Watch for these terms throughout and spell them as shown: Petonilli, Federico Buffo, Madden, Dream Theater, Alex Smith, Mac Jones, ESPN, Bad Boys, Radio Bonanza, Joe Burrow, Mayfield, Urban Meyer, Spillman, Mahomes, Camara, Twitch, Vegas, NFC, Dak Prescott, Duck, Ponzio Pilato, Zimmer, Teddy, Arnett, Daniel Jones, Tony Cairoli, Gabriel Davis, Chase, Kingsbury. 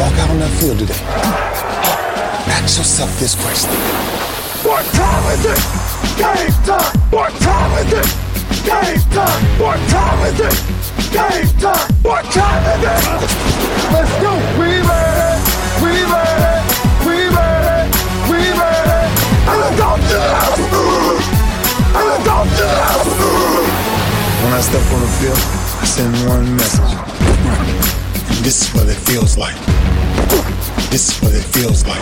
walk out on that field today, ask yourself this question. What time is it? Game time! What time is it? Game time! What time is it? Game time! What time is it? Let's go! We made it! We made it! We made it! We made it! And I don't do that! And I don't do that! When I step on the field, I send one message. This is what it feels like. This is what it feels like.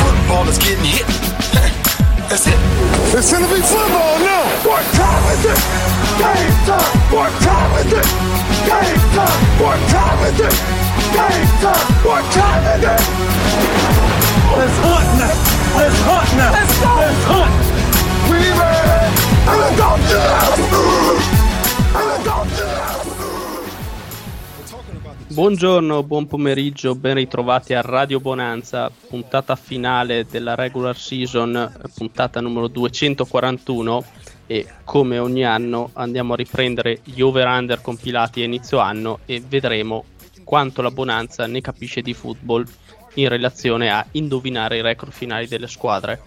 Football is getting hit. That's it. It's gonna be football now. What time is it? Game time. What time is it? Game time. What time is it? Game time. What time is it? Let's hunt now. Let's hunt now. Let's go. Let's hunt. We made it. And I don't do that. And I don't do that. Buongiorno, buon pomeriggio, ben ritrovati a Radio Bonanza, puntata finale della regular season, puntata numero 241, e come ogni anno andiamo a riprendere gli over-under compilati a inizio anno e vedremo quanto la Bonanza ne capisce di football in relazione a indovinare i record finali delle squadre.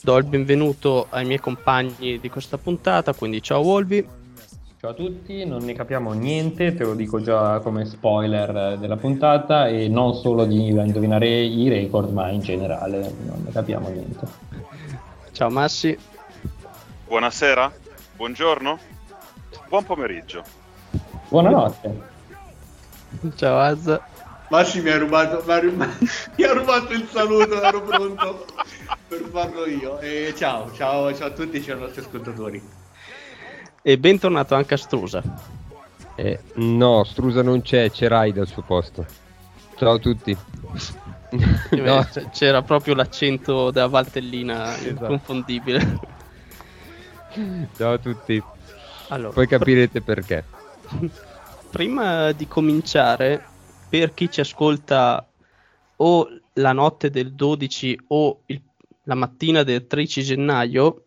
Do il benvenuto ai miei compagni di questa puntata, quindi ciao Wolvi. Ciao a tutti, non ne capiamo niente, te lo dico già come spoiler della puntata, e non solo di indovinare i record, ma in generale non ne capiamo niente. Ciao Massi. Buonasera, buongiorno, buon pomeriggio. Buonanotte. Ciao Az. Massi mi ha rubato il saluto, ero pronto per farlo io. E ciao a tutti, ciao ai nostri ascoltatori. E bentornato anche a Strusa. No, Strusa non c'è, c'è Raida al suo posto. Ciao a tutti. No. C'era proprio l'accento della Valtellina, esatto. Inconfondibile. Ciao a tutti. Allora, poi capirete perché. Prima di cominciare, per chi ci ascolta o la notte del 12 o la mattina del 13 gennaio,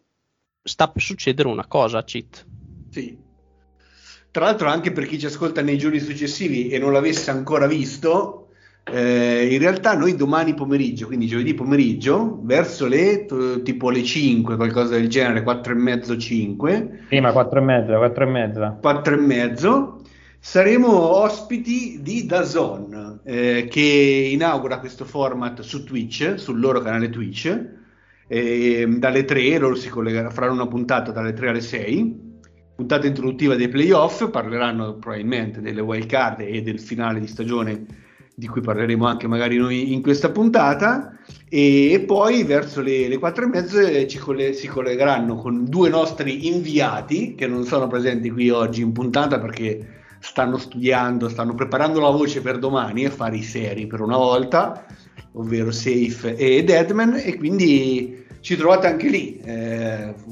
sta per succedere una cosa, cheat. Sì. Tra l'altro, anche per chi ci ascolta nei giorni successivi e non l'avesse ancora visto, in realtà noi domani pomeriggio, quindi giovedì pomeriggio, verso le tipo le 5, qualcosa del genere, 4:30-5. Prima 4:30. Saremo ospiti di DAZN, che inaugura questo format su Twitch, sul loro canale Twitch. Dalle 3 loro si faranno una puntata dalle 3 alle 6, puntata introduttiva dei playoff, parleranno probabilmente delle wild card e del finale di stagione, di cui parleremo anche magari noi in questa puntata, e poi verso le 4:30 si collegheranno con due nostri inviati che non sono presenti qui oggi in puntata perché stanno studiando, stanno preparando la voce per domani e fare i seri per una volta, ovvero Safe e Deadman, e quindi ci trovate anche lì.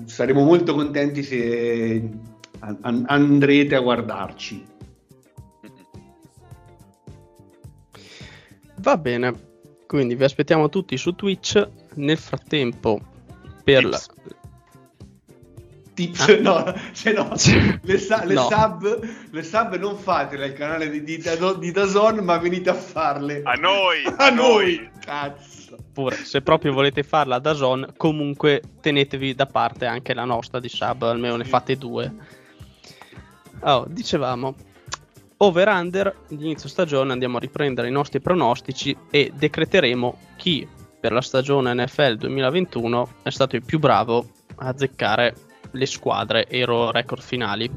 Saremo molto contenti se andrete a guardarci. Va bene, quindi vi aspettiamo tutti su Twitch. Nel frattempo, per le sub non fatele al canale di DAZN, ma venite a farle a noi. Cazzo. Pure, se proprio volete farla a DAZN, comunque tenetevi da parte anche la nostra di sub, almeno ne fate due. Oh, dicevamo over under di inizio stagione, andiamo a riprendere i nostri pronostici e decreteremo chi per la stagione NFL 2021 è stato il più bravo a azzeccare le squadre e i loro record finali.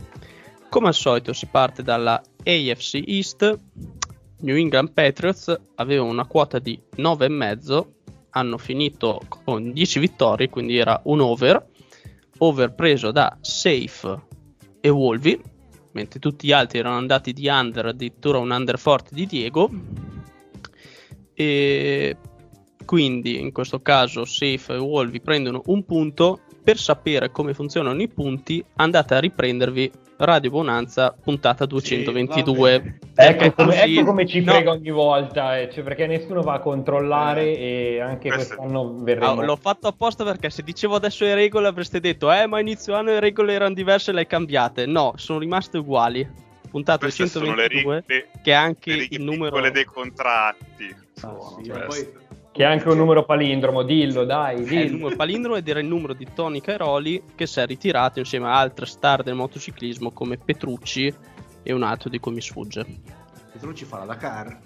Come al solito si parte dalla AFC East. New England Patriots aveva una quota di 9,5, hanno finito con 10 vittorie, quindi era un over preso da Safe e Wolvie, mentre tutti gli altri erano andati di under, addirittura un under forte di Diego, e quindi in questo caso Safe e Wolvie prendono un punto. Per sapere come funzionano i punti, andate a riprendervi Radio Bonanza, puntata 222. Sì, ecco come ci frega ogni volta, cioè perché nessuno va a controllare, e anche quest'anno verremo. L'ho fatto apposta perché se dicevo adesso le regole avreste detto ma inizio anno le regole erano diverse e le hai cambiate. No, sono rimaste uguali. puntato 122, che è anche il numero, quelle dei contratti, che è anche un numero palindromo, dillo dai, dillo. È il numero palindromo ed era il numero di Tony Cairoli, che si è ritirato insieme a altre star del motociclismo come Petrucci e un altro di cui mi sfugge. Petrucci fa la Dakar.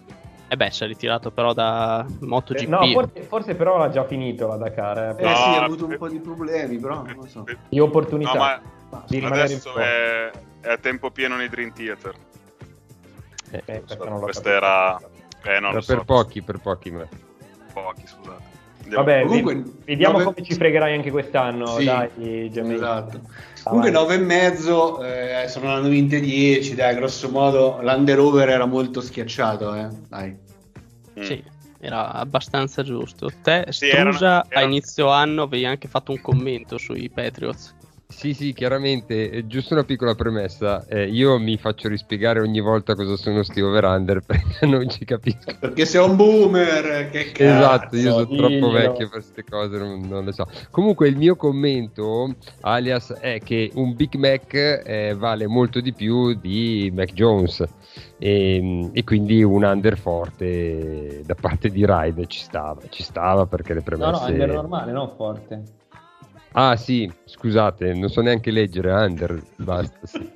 Eh beh, si è ritirato però da MotoGP. No, forse però l'ha già finito la Dakar. No, sì, ha avuto un po' di problemi, però non lo so. Di opportunità. No, ma di adesso è a tempo pieno nei Dream Theater. Questa era... non lo so. Per pochi, scusate. Andiamo. Vabbè, comunque, vediamo come ci fregherai anche quest'anno. Sì, dai, esatto. Comunque 9,5 sono andati vinte 10, dai, grosso modo l'under over era molto schiacciato, dai. Sì, era abbastanza giusto. Te, sì, a inizio anno avevi anche fatto un commento sui Patriots. Sì, chiaramente, giusto una piccola premessa, io mi faccio rispiegare ogni volta cosa sono sti over-under perché non ci capisco. Perché sei un boomer, che cazzo. Esatto, io sono troppo vecchio per queste cose, non le so. Comunque il mio commento, alias, è che un Big Mac vale molto di più di Mac Jones e quindi un under forte da parte di Ride ci stava perché le premesse... No, under normale, non forte. Ah sì, scusate, non so neanche leggere under, basta, sì.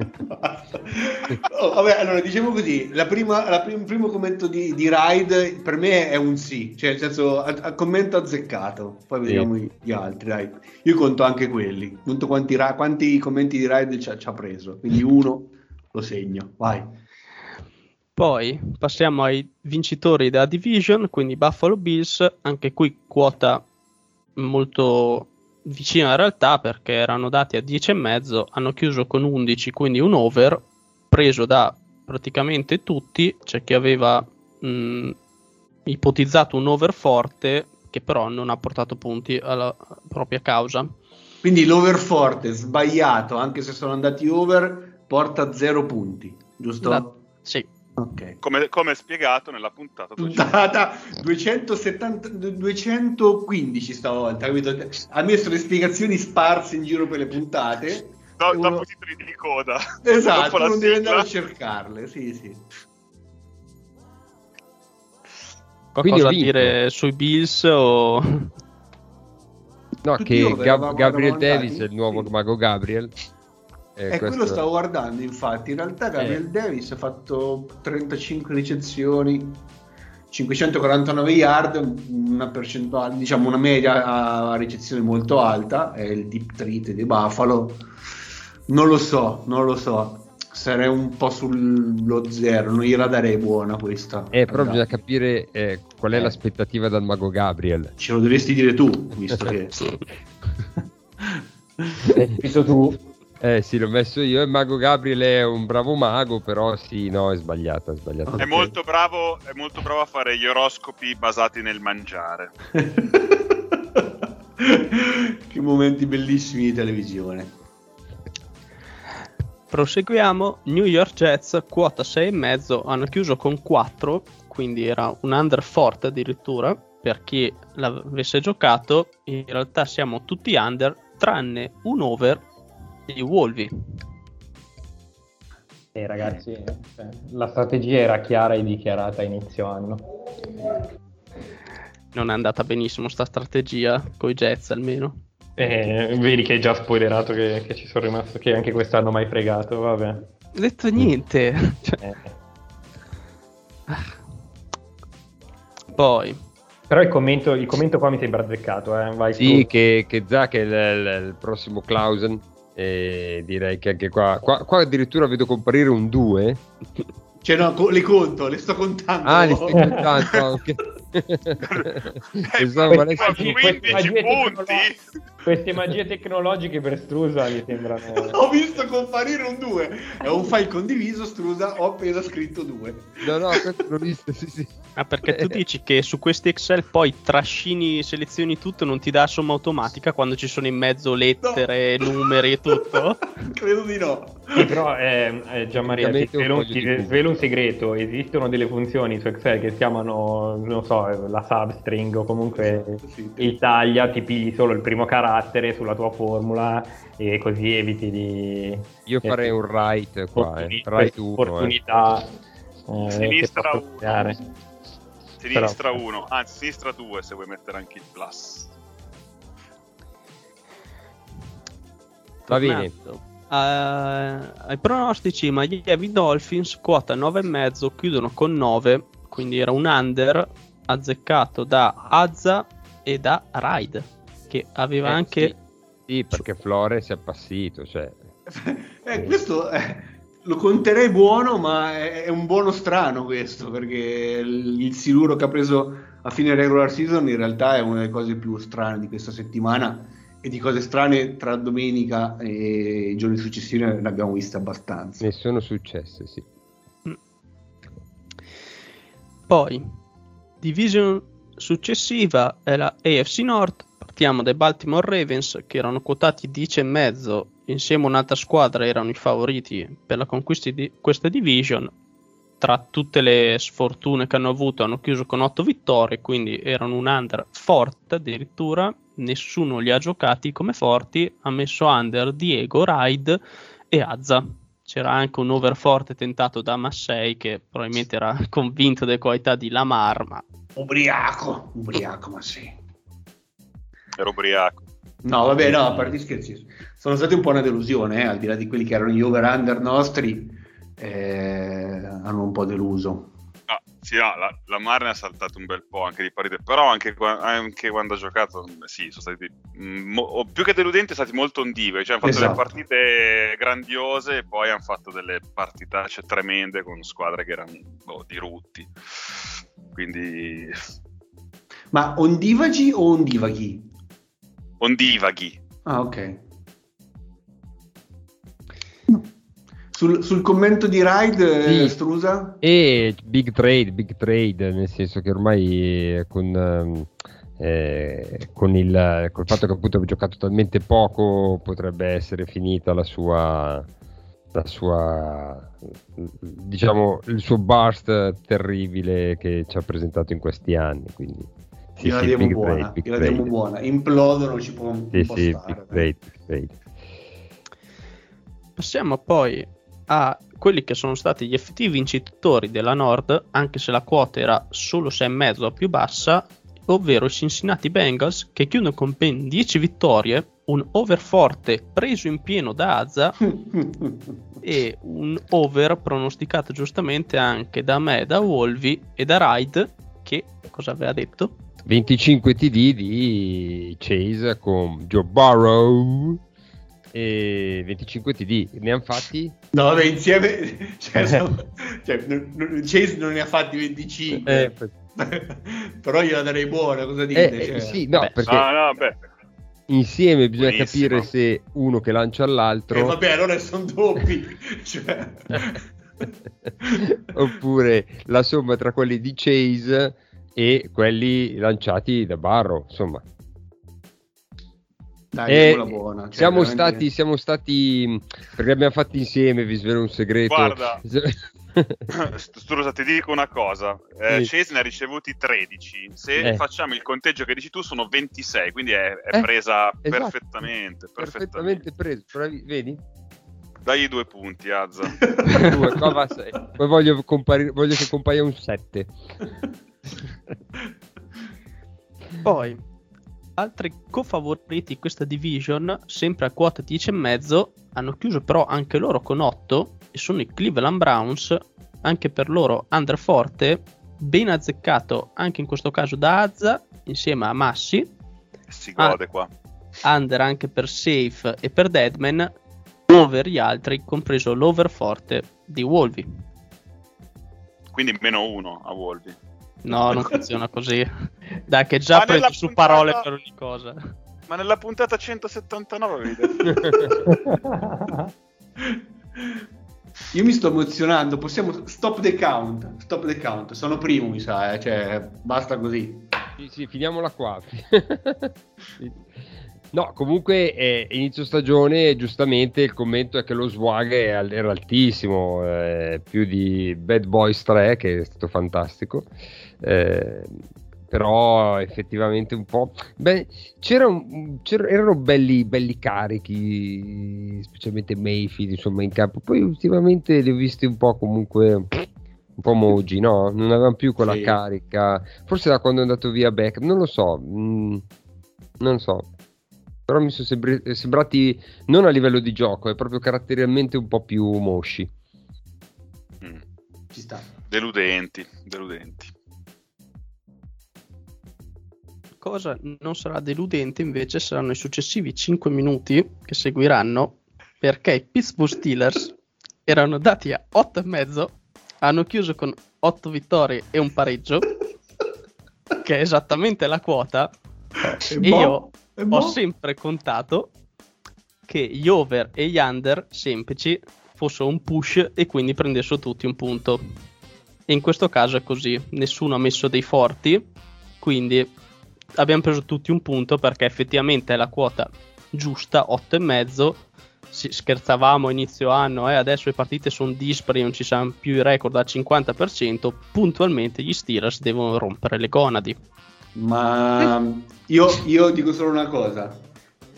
Oh, vabbè, allora diciamo così, il primo commento di Ride per me è un sì, cioè nel senso commento azzeccato, poi vediamo gli altri, dai. Io conto anche quelli, conto quanti commenti di Ride ci ha preso, quindi uno lo segno, vai. Poi passiamo ai vincitori della division, quindi Buffalo Bills, anche qui quota molto... vicino alla realtà perché erano dati a 10,5, hanno chiuso con 11, quindi un over preso da praticamente tutti. C'è chi aveva ipotizzato un over forte che però non ha portato punti alla propria causa. Quindi l'over forte sbagliato, anche se sono andati over, porta 0 punti, giusto? Sì. Okay. Come spiegato nella puntata 215 stavolta, capito? Ha messo le spiegazioni sparse in giro per le puntate, dopo titoli di coda, esatto, non deve andare a cercarle. Sì. Qualcosa da dire sui Bills o... No, tutti che Gabriel Davis è il nuovo mago Gabriel. Quello stavo guardando, infatti. In realtà Gabriel Davis ha fatto 35 ricezioni, 549 yard, una percentuale, diciamo una media a ricezione molto alta. È il deep threat di Buffalo. Non lo so. Sarei un po' sullo zero, non gliela darei buona questa. Però bisogna capire qual è l'aspettativa dal mago Gabriel. Ce lo dovresti dire tu, visto che hai visto tu. Sì, l'ho messo io. E Mago Gabriele è un bravo mago, però sì, no, è sbagliato. Okay. È molto bravo a fare gli oroscopi basati nel mangiare. Che momenti bellissimi di televisione. Proseguiamo. New York Jets, quota 6,5, hanno chiuso con 4, quindi era un under forte addirittura, per chi l'avesse giocato. In realtà siamo tutti under, tranne un over di Wolvi. Ragazzi, la strategia era chiara e dichiarata a inizio anno. Non è andata benissimo sta strategia coi Jets, almeno. Vedi che hai già spoilerato che ci sono rimasto, che anche quest'anno mai fregato, vabbè. Ho detto niente. Poi però il commento qua mi sembra azzeccato, vai. Sì, che Zach è il prossimo Clausen. E direi che anche qua addirittura vedo comparire un 2, cioè no, le sto contando. Ah, li stai contando. Queste magie tecnologiche per Strusa mi sembrano. Ho visto comparire un 2, è un file condiviso, Strusa, ho appena scritto 2. No, questo l'ho visto, sì. Ah, perché tu dici che su questi Excel poi trascini, selezioni tutto, non ti dà somma automatica quando ci sono in mezzo lettere, no, numeri e tutto? Credo di no. Sì, però Gianmaria, ti svelo un segreto, esistono delle funzioni su Excel che si chiamano, non so, la substring o comunque, esatto, sì. Il taglia, ti pigli solo il primo carattere carattere, sulla tua formula, e così eviti di... Io farei un right qua, right 1. Opportunità, sinistra 1. Sinistra 1, anzi sinistra 2 se vuoi mettere anche il plus. Va bene. Ai pronostici, Miami Dolphins quota 9,5, chiudono con 9, quindi era un under azzeccato da Azza e da Ride, che aveva anche... Sì, sì, perché Flore si è appassito, cioè. Questo lo conterei buono, ma è un buono strano questo, perché il siluro che ha preso a fine regular season in realtà è una delle cose più strane di questa settimana. E di cose strane tra domenica e i giorni successivi ne abbiamo viste abbastanza. Ne sono successe, sì. Poi, division successiva è la AFC North. Partiamo dai Baltimore Ravens, che erano quotati 10,5. Insieme a un'altra squadra erano i favoriti per la conquista di questa division. Tra tutte le sfortune che hanno avuto, hanno chiuso con 8 vittorie, quindi erano un under forte addirittura. Nessuno li ha giocati come forti, ha messo under Diego, Ride e Azza. C'era anche un over forte tentato da Massei, che probabilmente era convinto delle qualità di Lamar, ma... Ubriaco Massei. Era ubriaco. No, vabbè, no, a parte scherzi, sono stati un po' una delusione, al di là di quelli che erano gli over-under nostri, hanno un po' deluso. Sì, no, la Marne ha saltato un bel po' anche di partite, però anche quando ha giocato, sì, sono stati più che deludenti, sono stati molto ondive, cioè hanno fatto delle partite grandiose e poi hanno fatto delle partitacce tremende con squadre che erano dirutti, quindi... Ma ondivagi o ondivaghi? Ondivaghi. Ah, ok. Sul commento di Ride, sì. Strusa? E big trade, nel senso che ormai col fatto che appunto ha giocato talmente poco potrebbe essere finita la sua diciamo il suo burst terribile che ci ha presentato in questi anni, quindi sì, la diamo buona, implodono, ci può un po' stare. Big trade. Passiamo poi a quelli che sono stati gli effettivi vincitori della Nord, anche se la quota era solo 6,5 più bassa, ovvero i Cincinnati Bengals, che chiudono con ben 10 vittorie, un over forte preso in pieno da Azza e un over pronosticato giustamente anche da me, da Wolvi e da Ride, che cosa aveva detto? 25 TD di Chase con Joe Burrow. E 25 TD ne hanno fatti? No, vabbè, insieme Chase non ne ha fatti 25, però gliela darei buona, cosa dite? Sì, no, perché insieme bisogna Buonissimo. Capire se uno che lancia all'altro vabbè, allora sono doppi oppure la somma tra quelli di Chase e quelli lanciati da Barro, insomma. Dai, buona, cioè siamo stati perché abbiamo fatti insieme, vi svelo un segreto, guarda. Scusa, ti dico una cosa, sì. Chase ne ha ricevuti 13, se facciamo il conteggio che dici tu sono 26, quindi è presa perfettamente preso, vedi? Dagli 2 punti, Azza. 2, qua 6. Poi voglio che compaia un 7. Poi altri cofavoriti questa division, sempre a quota 10,5, hanno chiuso però anche loro con 8, e sono i Cleveland Browns, anche per loro under forte, ben azzeccato anche in questo caso da Azza insieme a Massi. Si gode qua. Under anche per Safe e per Deadman, over gli altri, compreso l'over forte di Wolvi. Quindi meno 1 a Wolvi. No, non funziona così. Dai, che già preso puntata... su parole per ogni cosa. Ma nella puntata 179 io mi sto emozionando. Possiamo stop the count. Sono primo, mi sa, cioè basta così. Sì, finiamola qua. No, comunque inizio stagione, giustamente il commento è che lo swag era altissimo, più di Bad Boys 3, che è stato fantastico, però effettivamente un po'... Beh, erano belli carichi, specialmente Mayfield, insomma, in campo. Poi ultimamente li ho visti un po' comunque... un po' mogi, no? Non avevano più quella carica, forse da quando è andato via Beck, non lo so, però mi sono sembrati non a livello di gioco, è proprio caratterialmente un po' più mosci. Ci sta. Deludenti. Cosa non sarà deludente invece saranno i successivi 5 minuti che seguiranno, perché i Pittsburgh Steelers erano dati a 8,5, hanno chiuso con 8 vittorie e un pareggio, che è esattamente la quota, e io ho sempre contato che gli over e gli under semplici fossero un push e quindi prendessero tutti un punto. E in questo caso è così, nessuno ha messo dei forti, quindi abbiamo preso tutti un punto perché effettivamente è la quota giusta, 8,5. Scherzavamo inizio anno, adesso le partite sono dispari, non ci saranno più i record al 50%, puntualmente gli Steelers devono rompere le gonadi. Ma io dico solo una cosa,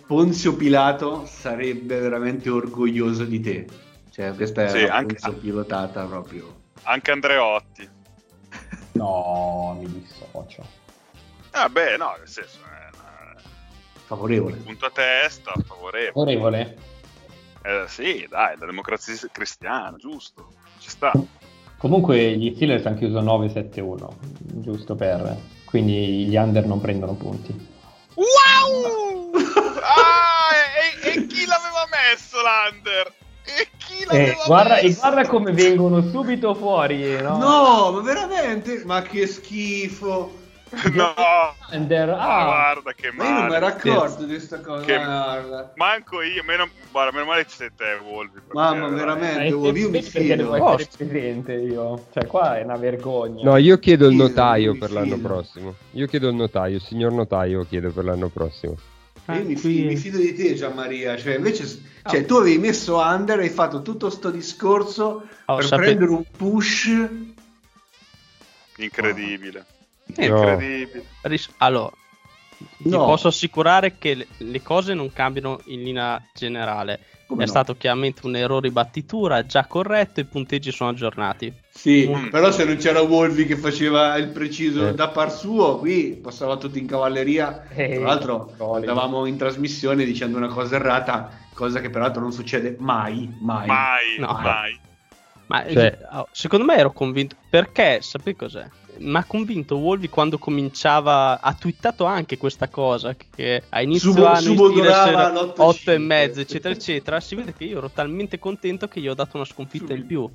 Ponzio Pilato sarebbe veramente orgoglioso di te, cioè questa è una Ponzio pilotata proprio. Anche Andreotti. No, mi dissocio. Vabbè, no, nel senso è una... favorevole. Punto a testa, favorevole. Sì, dai, la democrazia cristiana, giusto, ci sta. Comunque gli Steelers hanno chiuso 9-7-1, giusto per... quindi gli under non prendono punti. Wow! E chi l'aveva messo l'under? E chi l'aveva messo? E guarda come vengono subito fuori, no? No, ma veramente? Ma che schifo! No, guarda che male. Ma io non mi raccordo di sta cosa. Manco io, meno male che siete Wolvi. Mamma, veramente, io mi fido. Devo essere presente io. Cioè qua è una vergogna. No, io chiedo il notaio per l'anno prossimo. Io chiedo il notaio, signor notaio, chiedo per l'anno prossimo. Io mi fido di te, Gianmaria. Cioè invece tu avevi messo under e hai fatto tutto sto discorso per prendere un push incredibile. Incredibile. Allora, ti posso assicurare che le cose non cambiano in linea generale. Come è stato chiaramente un errore di battitura, già corretto, i punteggi sono aggiornati. Sì, però se non c'era Wolvi che faceva il preciso da par suo, qui passava tutti in cavalleria. Tra l'altro andavamo in trasmissione dicendo una cosa errata, cosa che peraltro non succede mai. Ma cioè, secondo me ero convinto, perché sapete cos'è? Mi ha convinto Wolvi quando cominciava, ha twittato anche questa cosa che a inizio anno 8,5 eccetera eccetera, si vede che io ero talmente contento che gli ho dato una sconfitta in più.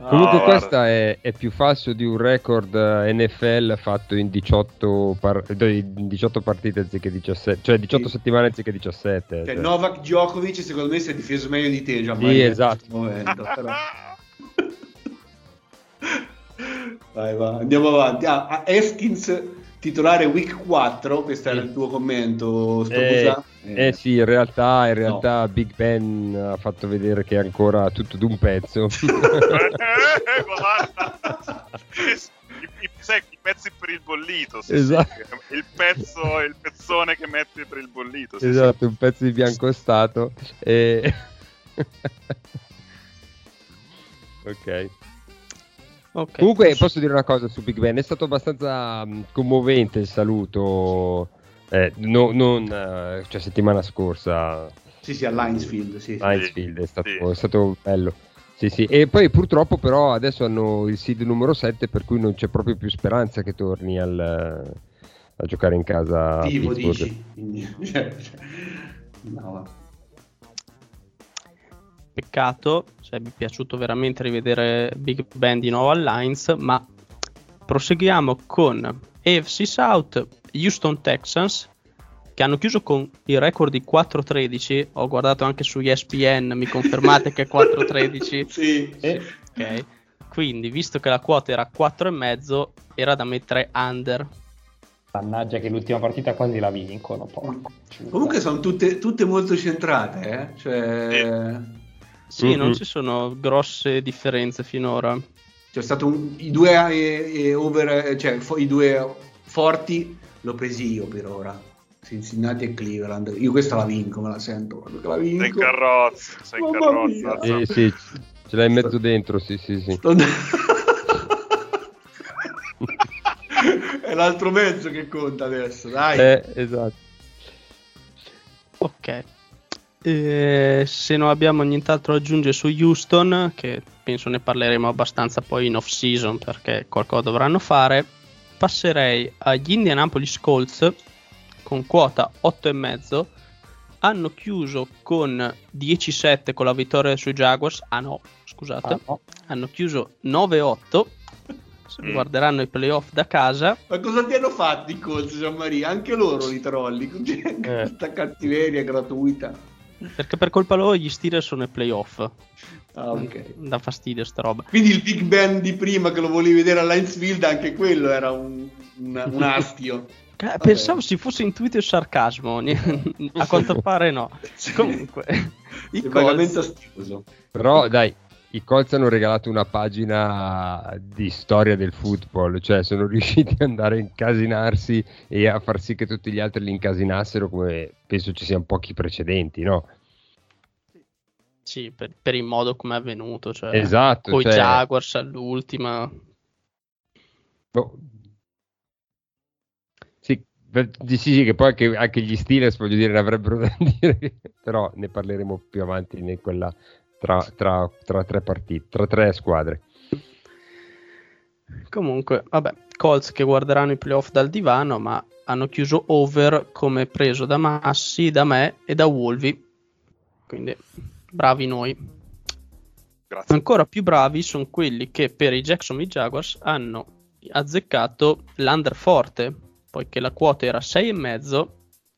Comunque questa è più falso di un record NFL fatto in 18 partite anziché 17, cioè 18 settimane anziché 17. Cioè Novak Djokovic secondo me si è difeso meglio di te, Gianmaria. Sì, esatto. Momento, però... Vai, andiamo avanti. A Haskins titolare week 4, questo era il tuo commento. Sì, in realtà no. Big Ben ha fatto vedere che è ancora tutto d'un pezzo. I pezzi per il bollito, esatto. Sì. Il pezzone che metti per il bollito. Sì, esatto, sì. Un pezzo di biancostato. Ok. Comunque posso dire una cosa su Big Ben, è stato abbastanza commovente il saluto cioè settimana scorsa. Sì, a Linesfield, Linesfield. È stato bello. Sì, e poi purtroppo però adesso hanno il seed numero 7, per cui non c'è proprio più speranza che torni a giocare in casa. Vivo, dici. No. Peccato, sarebbe piaciuto veramente rivedere Big Ben di nuovo all'Heinz, ma proseguiamo con AFC South, Houston Texans, che hanno chiuso con il record di 4-13, ho guardato anche su ESPN, mi confermate che è 4-13? Sì. Ok, quindi visto che la quota era 4,5, era da mettere under. Mannaggia che l'ultima partita quasi la vincono, porco. Comunque sono tutte molto centrate, Sì, non ci sono grosse differenze finora. c'è stato i due over, cioè i due forti l'ho presi io per ora, Cincinnati e Cleveland. Io questa la vinco, me la sento, la vinco. Sei in carrozza, sei in carrozza. Sì, ce l'hai in mezzo dentro, sì sì sì. È l'altro mezzo che conta adesso, dai. Esatto. Ok. Se non abbiamo nient'altro da aggiungere su Houston, che penso ne parleremo abbastanza poi in off season perché qualcosa dovranno fare, passerei agli Indianapolis Colts con quota 8,5. Hanno chiuso con 10-7 con la vittoria sui Jaguars. Ah no, scusate, ah, no. Hanno chiuso 9-8. Guarderanno i playoff da casa. Ma cosa ti hanno fatto i Colts, Gianmaria? Anche loro li trolli. Questa cattiveria gratuita. Perché per colpa loro gli Steelers sono ai playoff. Ah, okay. Da fastidio sta roba. Quindi il Big Ben di prima che lo volevi vedere a Linesfield, anche quello era un astio. Pensavo si fosse intuito il sarcasmo. A quanto pare no. Comunque i Colts... Però dai, i Colts hanno regalato una pagina di storia del football, cioè sono riusciti ad andare a incasinarsi e a far sì che tutti gli altri li incasinassero, come penso ci siano pochi precedenti, no? Sì, per il modo come è avvenuto, cioè, esatto, con i Jaguars all'ultima. No. Sì, sì, che poi anche gli Steelers, voglio dire, ne avrebbero da dire, però ne parleremo più avanti in quella... Tra tre partite, tra tre squadre. Comunque, vabbè, Colts che guarderanno i playoff dal divano, ma hanno chiuso over come preso da Massi, da me e da Wolvi. Quindi bravi noi. Grazie. Ancora più bravi sono quelli che per i Jacksonville Jaguars hanno azzeccato l'under forte, poiché la quota era 6,5.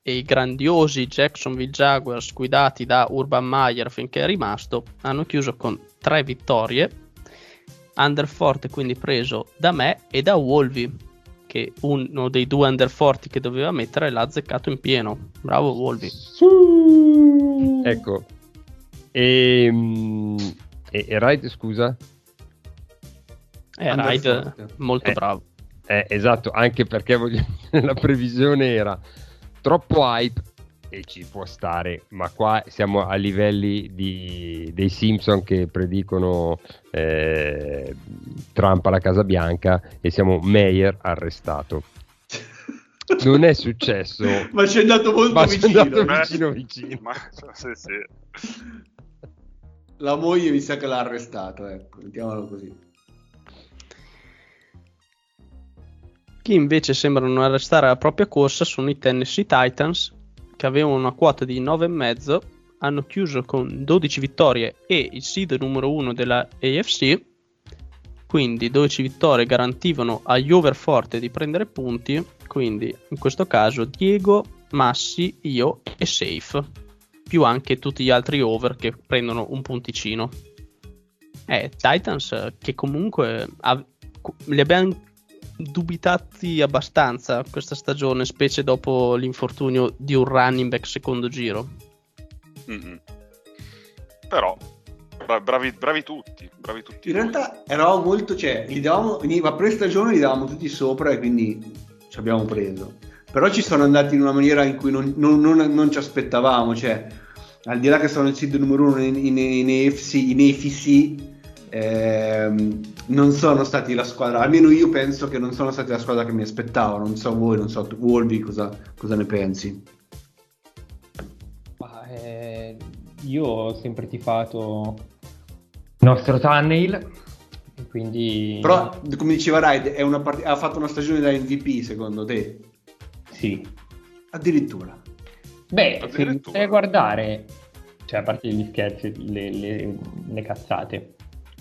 E i grandiosi Jacksonville Jaguars guidati da Urban Meyer finché è rimasto hanno chiuso con 3 vittorie, under forte quindi preso da me e da Wolvi, che uno dei due under forti che doveva mettere l'ha azzeccato in pieno. Bravo Wolvi. Sì. Ecco. E Raid, scusa? Raid molto bravo. Esatto, anche perché la previsione era troppo hype e ci può stare, ma qua siamo a livelli dei Simpson che predicono Trump alla Casa Bianca e siamo Meyer arrestato. Non è successo, ma ci è andato molto vicino. Ma, sì, sì. La moglie mi sa che l'ha arrestato, ecco, mettiamolo così. Chi invece sembra non arrestare la propria corsa sono i Tennessee Titans, che avevano una quota di 9,5, hanno chiuso con 12 vittorie e il seed numero 1 della AFC, quindi 12 vittorie garantivano agli over forte di prendere punti, quindi in questo caso Diego, Massi, io e Safe, più anche tutti gli altri over che prendono un punticino. Titans che comunque li abbiamo dubitati abbastanza questa stagione, specie dopo l'infortunio di un running back secondo giro. Però bravi tutti in realtà. Eravamo molto, cioè li davamo, veniva pre-stagione, li davamo tutti sopra e quindi ci abbiamo preso, però ci sono andati in una maniera in cui non ci aspettavamo, cioè al di là che sono il seed numero 1 in AFC, non sono stati la squadra, almeno io penso che non sono stati la squadra che mi aspettavo. Non so voi, non so Wolvi cosa ne pensi. Io ho sempre tifato il nostro Tunnel, quindi... Però come diceva Raid, ha fatto una stagione da MVP secondo te? Sì, addirittura. Beh, addirittura. Se guardare, cioè a parte gli scherzi, le cazzate,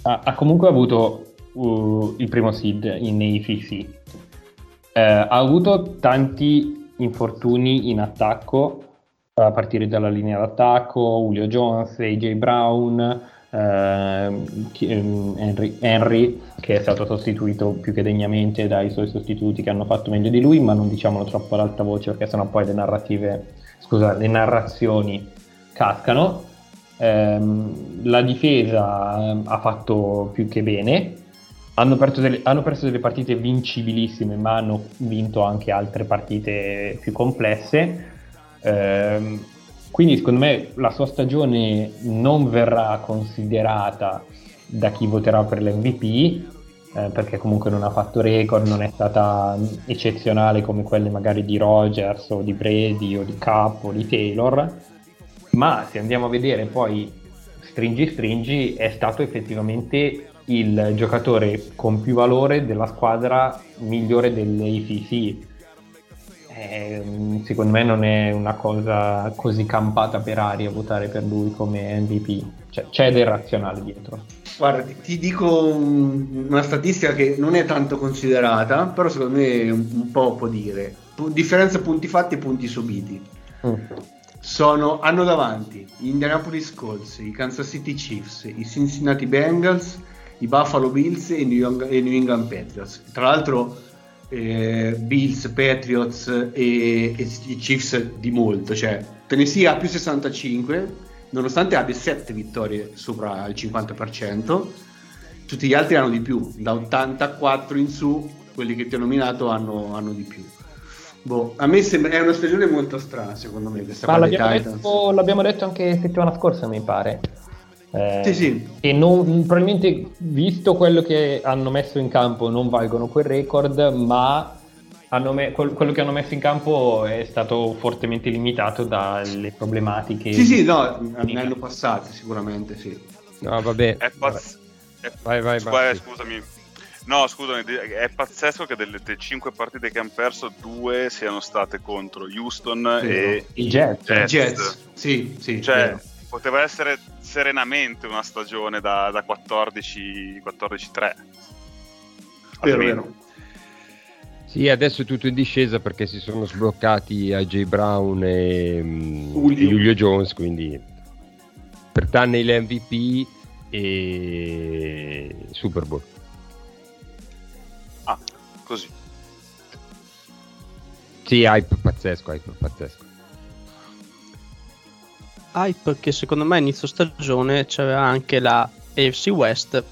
ha comunque avuto il primo seed in AFC, ha avuto tanti infortuni in attacco, a partire dalla linea d'attacco, Julio Jones, AJ Brown, Henry, che è stato sostituito più che degnamente dai suoi sostituti che hanno fatto meglio di lui, ma non diciamolo troppo ad alta voce perché sennò poi le narrazioni cascano. La difesa ha fatto più che bene, Hanno perso delle partite vincibilissime, ma hanno vinto anche altre partite più complesse. Quindi secondo me la sua stagione non verrà considerata da chi voterà per l'MVP, perché comunque non ha fatto record, non è stata eccezionale come quelle magari di Rodgers o di Brady o di Cup o di Taylor, ma se andiamo a vedere poi stringi è stato effettivamente il giocatore con più valore della squadra migliore dell'ACC. Secondo me non è una cosa così campata per aria votare per lui come MVP, cioè, c'è del razionale dietro. Guarda, ti dico una statistica che non è tanto considerata, però secondo me un po' può dire. Differenza punti fatti e punti subiti. Hanno davanti gli Indianapolis Colts, i Kansas City Chiefs, i Cincinnati Bengals, i Buffalo Bills e i New England Patriots. Tra l'altro Bills, Patriots e i Chiefs di molto, cioè Tennessee ha più 65 nonostante abbia 7 vittorie sopra il 50%, tutti gli altri hanno di più, da 84 in su quelli che ti ho nominato hanno di più. A me sembra è una stagione molto strana, secondo me questa. Ma l'abbiamo detto anche settimana scorsa, mi pare. Sì. E non, probabilmente, visto quello che hanno messo in campo, non valgono quel record, ma quello che hanno messo in campo è stato fortemente limitato dalle problematiche. Hanno passato sicuramente, sì. No, vabbè. Vai. Scusami. No, scusami, è pazzesco che delle 5 partite che hanno perso, 2 siano state contro Houston e i Jets. Sì. Cioè, poteva essere serenamente una stagione da 14-3. Almeno. Sì, adesso è tutto in discesa perché si sono sbloccati AJ Brown e Julio Jones, quindi per Tannehill l'MVP e Super Bowl. Ah, così. Sì, hype pazzesco. Hype che secondo me a inizio stagione c'aveva anche la AFC West,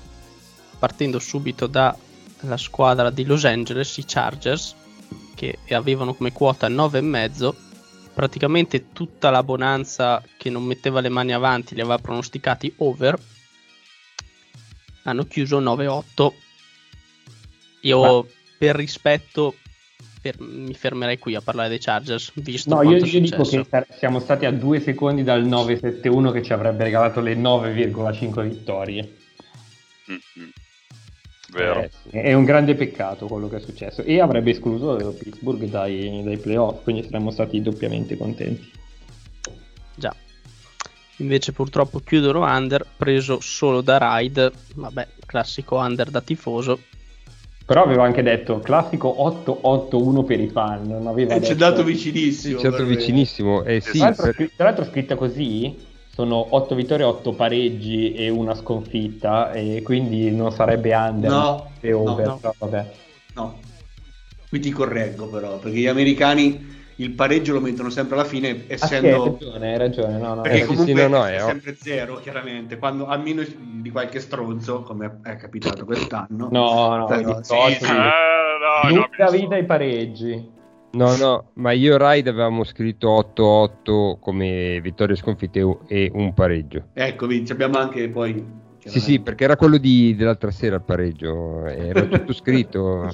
partendo subito dalla squadra di Los Angeles, i Chargers, che avevano come quota 9,5. Praticamente tutta la Bonanza che non metteva le mani avanti li aveva pronosticati over, hanno chiuso 9,8. Io per rispetto mi fermerei qui a parlare dei Chargers, visto no, quanto è successo. No, io dico che siamo stati a 2 secondi dal 9-7-1 che ci avrebbe regalato le 9,5 vittorie. Mm-hmm. Vero. È un grande peccato quello che è successo e avrebbe escluso Pittsburgh dai playoff, quindi saremmo stati doppiamente contenti. Già. Invece purtroppo chiudono under, preso solo da Ride, vabbè, classico under da tifoso. Però avevo anche detto classico 8-8-1 per i fan, non aveva detto. C'è dato vicinissimo. Sì, tra l'altro scritta così sono 8 vittorie, 8 pareggi e una sconfitta, e quindi non sarebbe under e over. No. Vabbè. No. Qui ti correggo però, perché gli americani il pareggio lo mettono sempre alla fine, essendo hai ragione. No. Perché comunque è sempre zero, chiaramente, quando a meno di qualche stronzo, come è capitato quest'anno. Vita i pareggi. No, ma io e Raid avevamo scritto 8-8 come vittorie sconfitte e un pareggio. Ecco, ci abbiamo anche poi. Sì, perché era quello dell'altra sera il pareggio, era tutto scritto.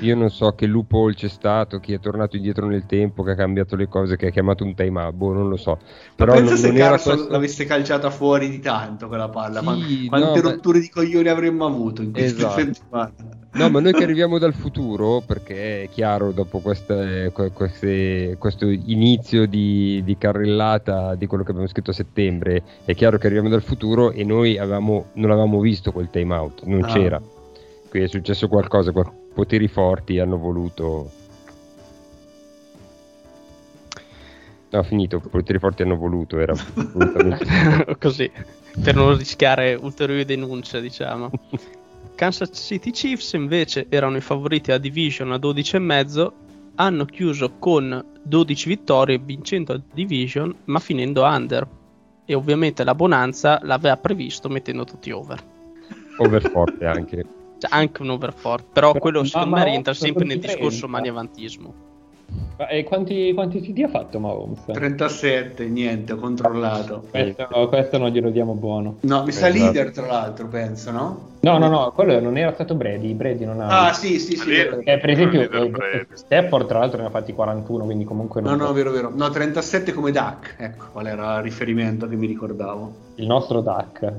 Io non so che loophole c'è stato, chi è tornato indietro nel tempo, che ha cambiato le cose, che ha chiamato un time out, non lo so. Però penso non se Carson l'avesse calciata fuori di tanto quella palla, sì, quante rotture di coglioni avremmo avuto in questa settimana. No, ma noi che arriviamo dal futuro, perché è chiaro dopo questo inizio di carrellata di quello che abbiamo scritto a settembre, è chiaro che arriviamo dal futuro e noi non avevamo visto quel time out, non c'era. Qui è successo qualcosa, poteri forti hanno voluto. No, finito. Poteri forti hanno voluto. Era così per non rischiare ulteriori denunce, diciamo. Kansas City Chiefs invece erano i favoriti a division a 12,5. Hanno chiuso con 12 vittorie, vincendo a division, ma finendo under. E ovviamente la Bonanza l'aveva previsto mettendo tutti over. Over forte anche. anche un overforte, però quello secondo me rientra sempre nel discorso maniavantismo. E quanti TD ha fatto Mahomes? 37, niente, ho controllato. Questo non glielo diamo buono. No, mi sa leader tra l'altro, penso, no? No, quello non era stato Brady non ha... Ah, sì. Per esempio, Stafford tra l'altro ne ha fatti 41, quindi comunque... No, vero. No, 37 come Duck, ecco, qual era il riferimento che mi ricordavo. Il nostro Duck.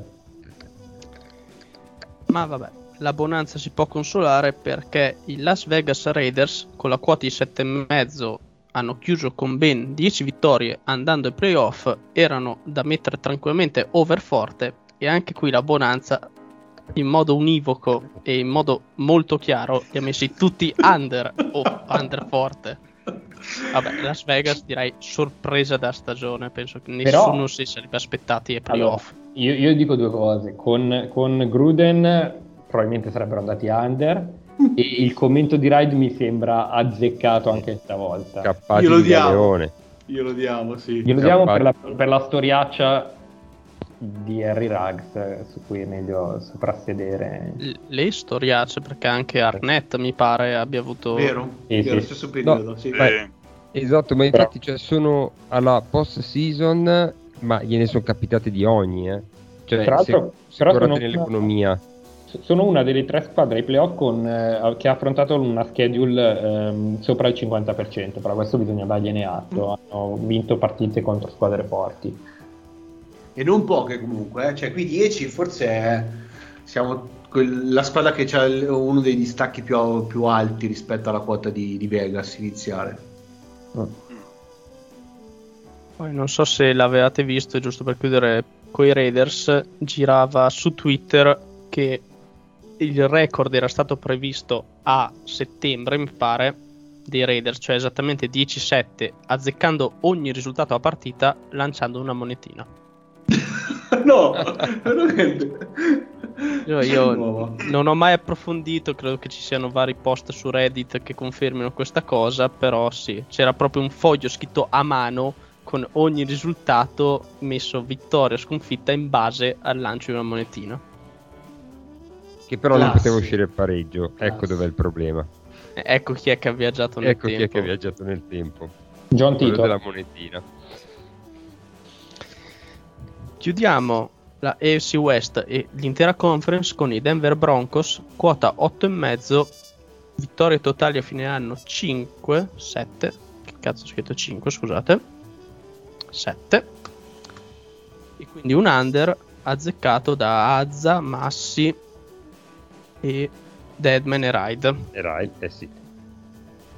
Ma vabbè, la bonanza si può consolare perché i Las Vegas Raiders con la quota di 7,5 hanno chiuso con ben 10 vittorie andando ai playoff, erano da mettere tranquillamente overforte, e anche qui la bonanza in modo univoco e in modo molto chiaro li ha messi tutti under o underforte. Vabbè, Las Vegas direi sorpresa da stagione, penso che nessuno si sarebbe aspettati ai playoff. Allora, io dico due cose, con Gruden probabilmente sarebbero andati under, e il commento di Ride mi sembra azzeccato anche stavolta. Scappati glielo diamo, sì. Glielo diamo per la storiaccia di Harry Ruggs, su cui è meglio soprassedere. Le storiacce, perché anche Arnett mi pare abbia avuto... Vero, lo stesso periodo, sì. Esatto, ma infatti sono alla post season, ma gliene sono capitate di ogni, Cioè, tra l'altro, nell'economia. Sono una delle tre squadre ai playoff che ha affrontato una schedule sopra il 50%, però questo bisogna dargliene atto, hanno vinto partite contro squadre forti. E non poche comunque, cioè qui 10 forse siamo la squadra che ha uno dei distacchi più alti rispetto alla quota di Vegas iniziale. Poi non so se l'avevate visto, giusto per chiudere, coi Raiders girava su Twitter che il record era stato previsto a settembre, mi pare, dei Raiders, cioè esattamente 10-7, azzeccando ogni risultato a partita lanciando una monetina. No, veramente. Io non ho mai approfondito, credo che ci siano vari post su Reddit che confermino questa cosa, però sì, c'era proprio un foglio scritto a mano con ogni risultato messo vittoria o sconfitta in base al lancio di una monetina. Che però non poteva uscire il pareggio. Ecco dov'è il problema. Ecco chi è che ha viaggiato nel tempo. John Tito. Quello della monetina. Chiudiamo la AFC West e l'intera conference con i Denver Broncos, quota 8,5, vittorie totali a fine anno 7. Che cazzo ho scritto 5, scusate. 7. E quindi un under azzeccato da Azza, Massi e Deadman e Ride. Sì.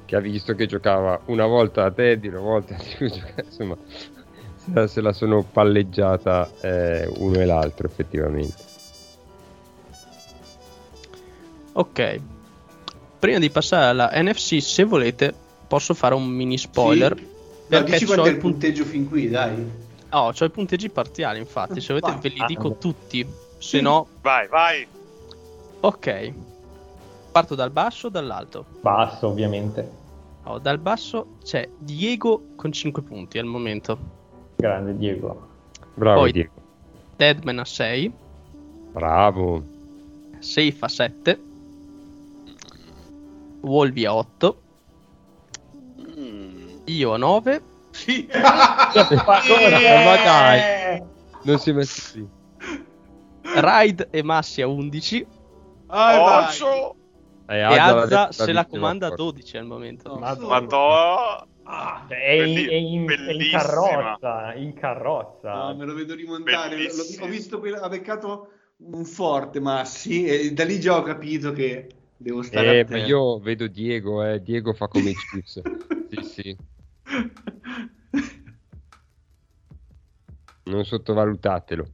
Che ha visto che giocava una volta a Teddy, una volta a... Insomma, se la sono palleggiata uno e l'altro, effettivamente. Ok. Prima di passare alla NFC, se volete, posso fare un mini spoiler. Sì. Perché dici quanto è il punteggio fin qui, dai. Oh, c'ho i punteggi parziali, infatti. Se volete ve li dico tutti. Se no... Vai. Ok, parto dal basso o dall'alto? Basso, ovviamente. Oh, dal basso c'è Diego con 5 punti al momento. Grande Diego. Bravo. Poi Diego. Deadman a 6. Bravo. Safe a 7. Wolvi a 8. Io a 9. Sì. Ma dai. Non si è messo lì. Ride e Massi a 11. E Azza se la comanda a 12 al momento. È in carrozza. No, me lo vedo rimontare. Ho visto ha beccato un forte Massi, e da lì già ho capito che devo stare attento. Ma io vedo Diego, Diego fa come i Chiefs. Sì. Non sottovalutatelo.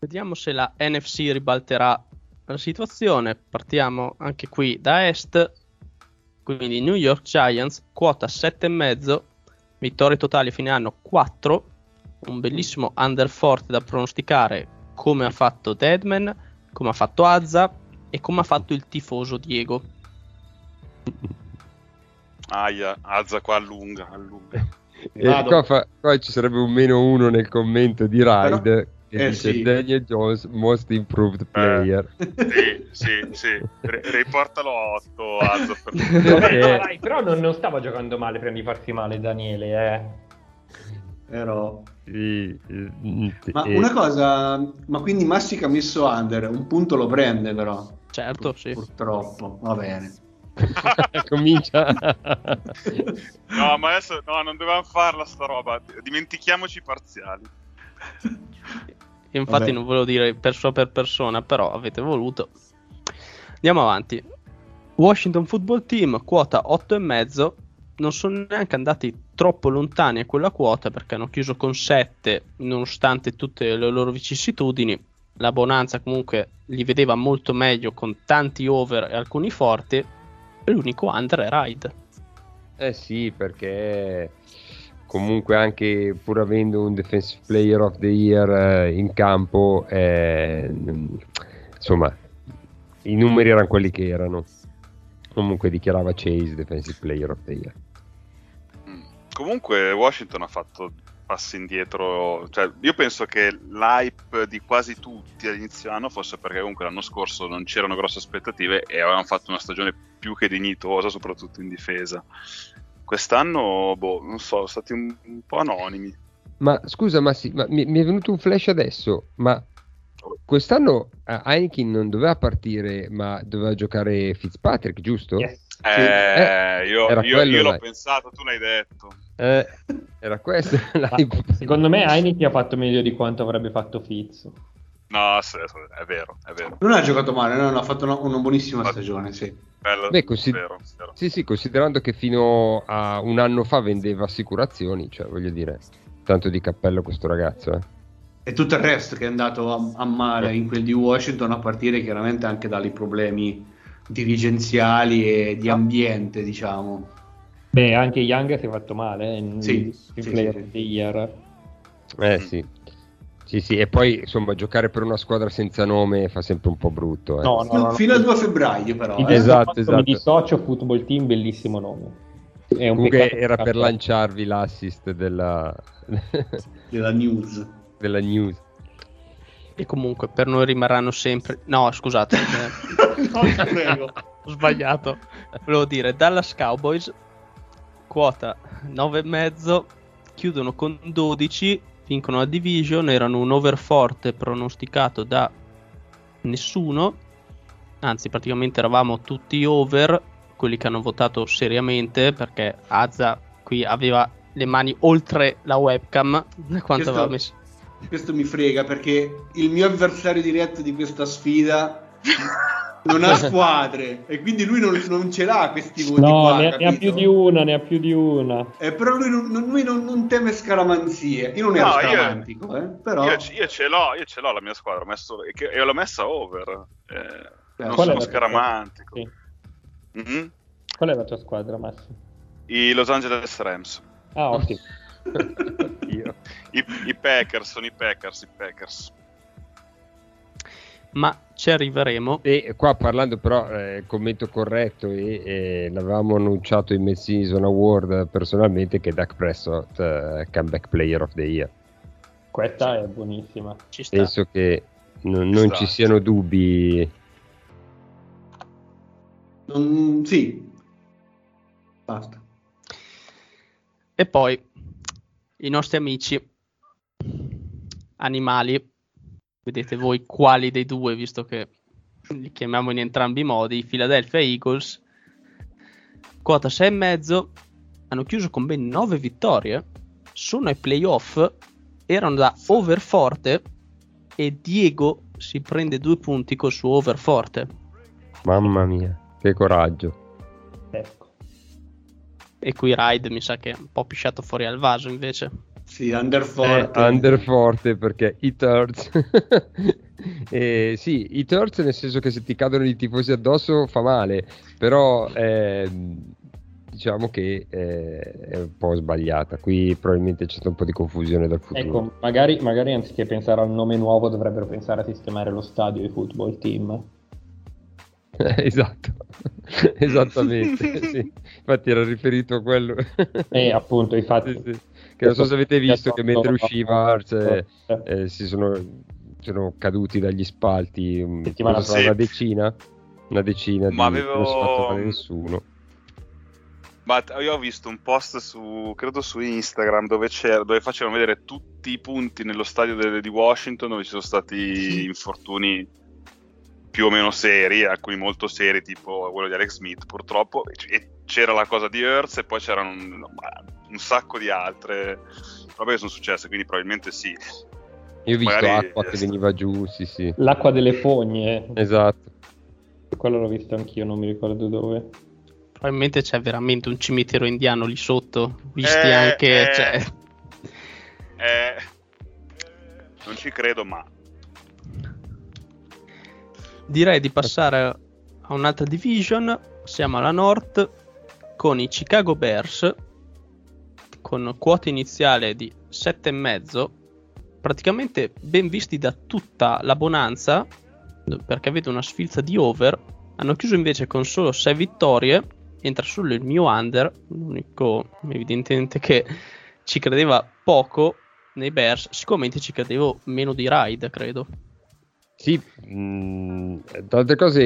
Vediamo se la NFC ribalterà la situazione. Partiamo anche qui da est, quindi New York Giants, quota 7,5, vittorie totali fine anno 4, un bellissimo under forte da pronosticare, come ha fatto Deadman, come ha fatto Azza e come ha fatto il tifoso Diego. Aia, Azza qua allunga. E qua ci sarebbe un -1 nel commento di Ride. Però... dice sì. Daniel Jones most improved player. Sì. Riportalo a 8 alzo per dai, però non stava giocando male prima di farsi male Daniele, però sì. Ma una cosa, ma quindi Massica ha messo under, un punto lo prende però. Certo, sì. Purtroppo, va bene. Comincia. No, ma adesso no, non dovevamo farla sta roba. Dimentichiamoci i parziali. Infatti vabbè. Non volevo dire persona per persona, però avete voluto. Andiamo avanti. Washington Football Team, quota 8,5. Non sono neanche andati troppo lontani a quella quota, perché hanno chiuso con 7 nonostante tutte le loro vicissitudini. La Bonanza comunque li vedeva molto meglio, con tanti over e alcuni forti. L'unico under è Ride. Sì, perché comunque anche pur avendo un Defensive Player of the Year in campo, insomma, i numeri erano quelli che erano. Comunque dichiarava Chase Defensive Player of the Year. Comunque Washington ha fatto passi indietro, cioè io penso che l'hype di quasi tutti all'inizio anno fosse perché comunque l'anno scorso non c'erano grosse aspettative e avevano fatto una stagione più che dignitosa, soprattutto in difesa. Quest'anno, non so, sono stati un po' anonimi. Ma scusa, ma mi è venuto un flash adesso, ma quest'anno Heineken non doveva partire, ma doveva giocare Fitzpatrick, giusto? Yes. Sì. Io l'ho pensato, tu l'hai detto. Era questo. Secondo me Heineken ha fatto meglio di quanto avrebbe fatto Fitz. No, è vero. Non ha giocato male, ha fatto una buonissima stagione, sì. Bello, vero. Sì, considerando che fino a un anno fa vendeva assicurazioni, cioè voglio dire, tanto di cappello questo ragazzo, E tutto il resto che è andato a male in quel di Washington, a partire chiaramente anche dai problemi dirigenziali e di ambiente, diciamo. Beh, anche Young si è fatto male in player of the year. Sì, e poi insomma giocare per una squadra senza nome fa sempre un po' brutto. No, fino al 2 febbraio però. Esatto. Mi dissocio, Football Team, bellissimo nome. È un comunque era per lanciarvi l'assist della news. Della news. E comunque per noi rimarranno sempre. No, scusate, no, ti prego. Ho sbagliato. Volevo dire Dallas Cowboys, quota 9,5, chiudono con 12, vincono la division, erano un over forte pronosticato da nessuno, anzi praticamente eravamo tutti over, quelli che hanno votato seriamente, perché Azza qui aveva le mani oltre la webcam da quanto aveva messo. Questo mi frega perché il mio avversario diretto di questa sfida non ha squadre e quindi lui non ce l'ha questi voti qua, ne ha più di una, però lui non teme scaramanzie. Io non ero scaramantico, però io ce l'ho la mia squadra, e l'ho messa over, non sono scaramantico. Sì. Mm-hmm. Qual è la tua squadra, Massimo? I Los Angeles Rams. Ok. I Packers sono i Packers. Ma ci arriveremo. E qua parlando però, commento corretto, e l'avevamo annunciato in Mid-Season Award personalmente, che Dak Prescott Comeback Player of the Year. Questa è buonissima. Ci sta. Penso che non ci siano dubbi. Sì. Basta. E poi i nostri amici animali, vedete voi quali dei due, visto che li chiamiamo in entrambi i modi, i Philadelphia Eagles, quota 6,5, hanno chiuso con ben 9 vittorie, sono ai playoff, erano da over forte e Diego si prende 2 punti col suo over forte. Mamma mia, che coraggio. Ecco. E qui Ride mi sa che è un po' pisciato fuori al vaso invece. Sì, underforte perché it hurts. Sì, it hurts nel senso che se ti cadono i tifosi addosso fa male, però diciamo che è un po' sbagliata. Qui probabilmente c'è stato un po' di confusione dal futuro. Ecco, magari anziché pensare al nome nuovo dovrebbero pensare a sistemare lo stadio di Football Team. Esatto, esattamente. Sì. Infatti era riferito a quello. Appunto, infatti. Sì. che non so se avete visto che mentre usciva, cioè, si sono caduti dagli spalti una decina ma di, non si è fatto male nessuno. Ma io ho visto un post credo su Instagram dove facevano vedere tutti i punti nello stadio di Washington dove ci sono stati infortuni più o meno seri, alcuni molto seri, tipo quello di Alex Smith purtroppo, e c'era la cosa di Hurts e poi c'erano un sacco di altre robe che sono successe, quindi probabilmente sì. Io ho visto acqua che veniva giù, sì. L'acqua delle fogne. Esatto. Quello l'ho visto anch'io, non mi ricordo dove. Probabilmente c'è veramente un cimitero indiano lì sotto, visti anche... Non ci credo, ma... Direi di passare a un'altra division, siamo alla North, con i Chicago Bears, con quota iniziale di 7,5, praticamente ben visti da tutta la Bonanza, perché avete una sfilza di over. Hanno chiuso invece con solo 6 vittorie, entra solo il mio under, l'unico evidentemente che ci credeva poco nei Bears, sicuramente ci credevo meno di Ride, credo. Sì, tra altre cose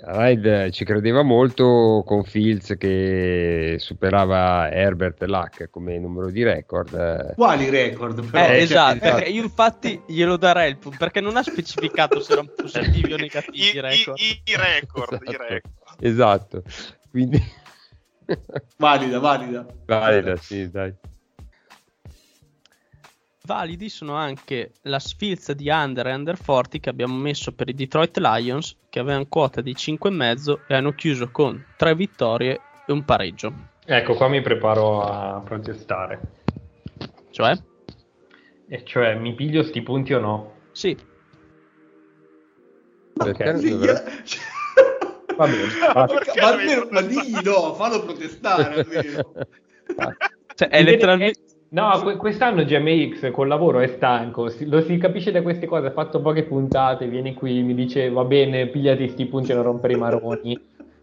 Ride ci credeva molto con Fields che superava Herbert e Luck come numero di record. Quali record? Però? Esatto, io infatti glielo darei il punto perché non ha specificato se erano positivi o negativi record. I record. Esatto, quindi valida, sì, dai. Validi sono anche la sfilza di under e under 40 che abbiamo messo per i Detroit Lions, che avevano quota di 5,5 e hanno chiuso con 3 vittorie e un pareggio. Ecco, qua mi preparo a protestare. Cioè? E cioè, mi piglio sti punti o no? Sì. Perché? Va bene. Ma almeno digli no, fallo protestare almeno. Cioè, è letteralmente... No, quest'anno GMX col lavoro è stanco, lo si capisce da queste cose, ha fatto poche puntate, viene qui, mi dice va bene, pigliati sti punti e non rompere i maroni,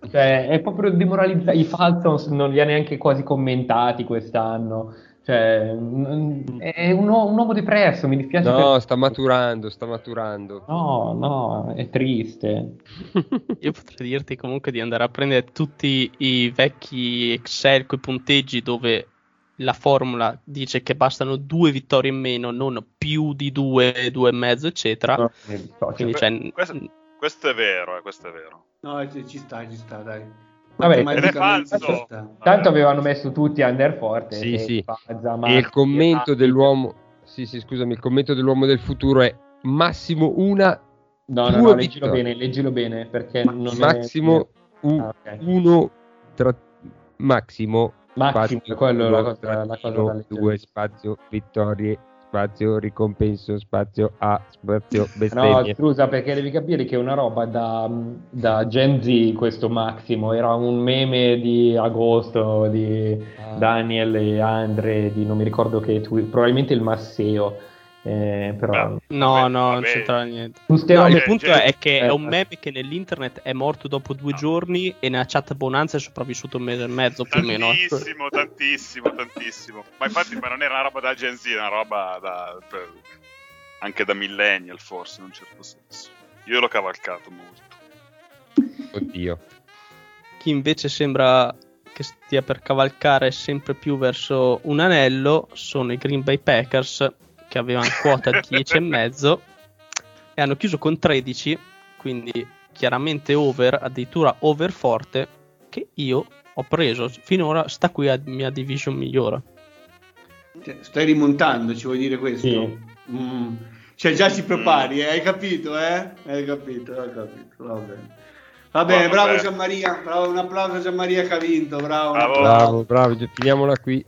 cioè è proprio demoralizzato, i Falcons non li ha neanche quasi commentati quest'anno, cioè è un uomo depresso, mi dispiace. No, sta maturando. No, è triste. Io potrei dirti comunque di andare a prendere tutti i vecchi Excel coi punteggi dove... La formula dice che bastano 2 vittorie in meno, non più di 2, 2,5, eccetera. No, quindi cioè... questo è vero. No, ci sta, dai. Vabbè, è falso. Tanto avevano messo tutti under forte. Sì. E il commento dell'uomo. Sì, scusami, il commento dell'uomo del futuro è massimo una. No, leggilo bene, perché non massimo è... uno tra massimo. Massimo, quello è la cosa da 2 spazio vittorie spazio ricompenso spazio a spazio bestemmie. No, scusa, perché devi capire che è una roba da Gen Z, questo Massimo era un meme di agosto di Daniel e Andre di non mi ricordo che tu, probabilmente il Masseo. Però non c'entra niente. No, il punto è che è un meme che nell'internet è morto dopo 2 giorni e nella chat Bonanza è sopravvissuto un mese e mezzo più o meno. Tantissimo. Ma infatti non era una roba da Gen Z, era una roba anche da millennial forse in un certo senso. Io l'ho cavalcato molto. Oddio. Chi invece sembra che stia per cavalcare sempre più verso un anello sono i Green Bay Packers, che avevano quota 10,5 e hanno chiuso con 13, quindi chiaramente over, addirittura over forte, che io ho preso finora, sta qui la mia division migliore. Stai rimontando, ci vuoi dire questo? Sì. Cioè già ci prepari, hai capito, eh? Hai capito, va bene. Va bene, bravo Gianmaria, bravo, un applauso a Gianmaria che ha vinto, bravo, finiamola qui.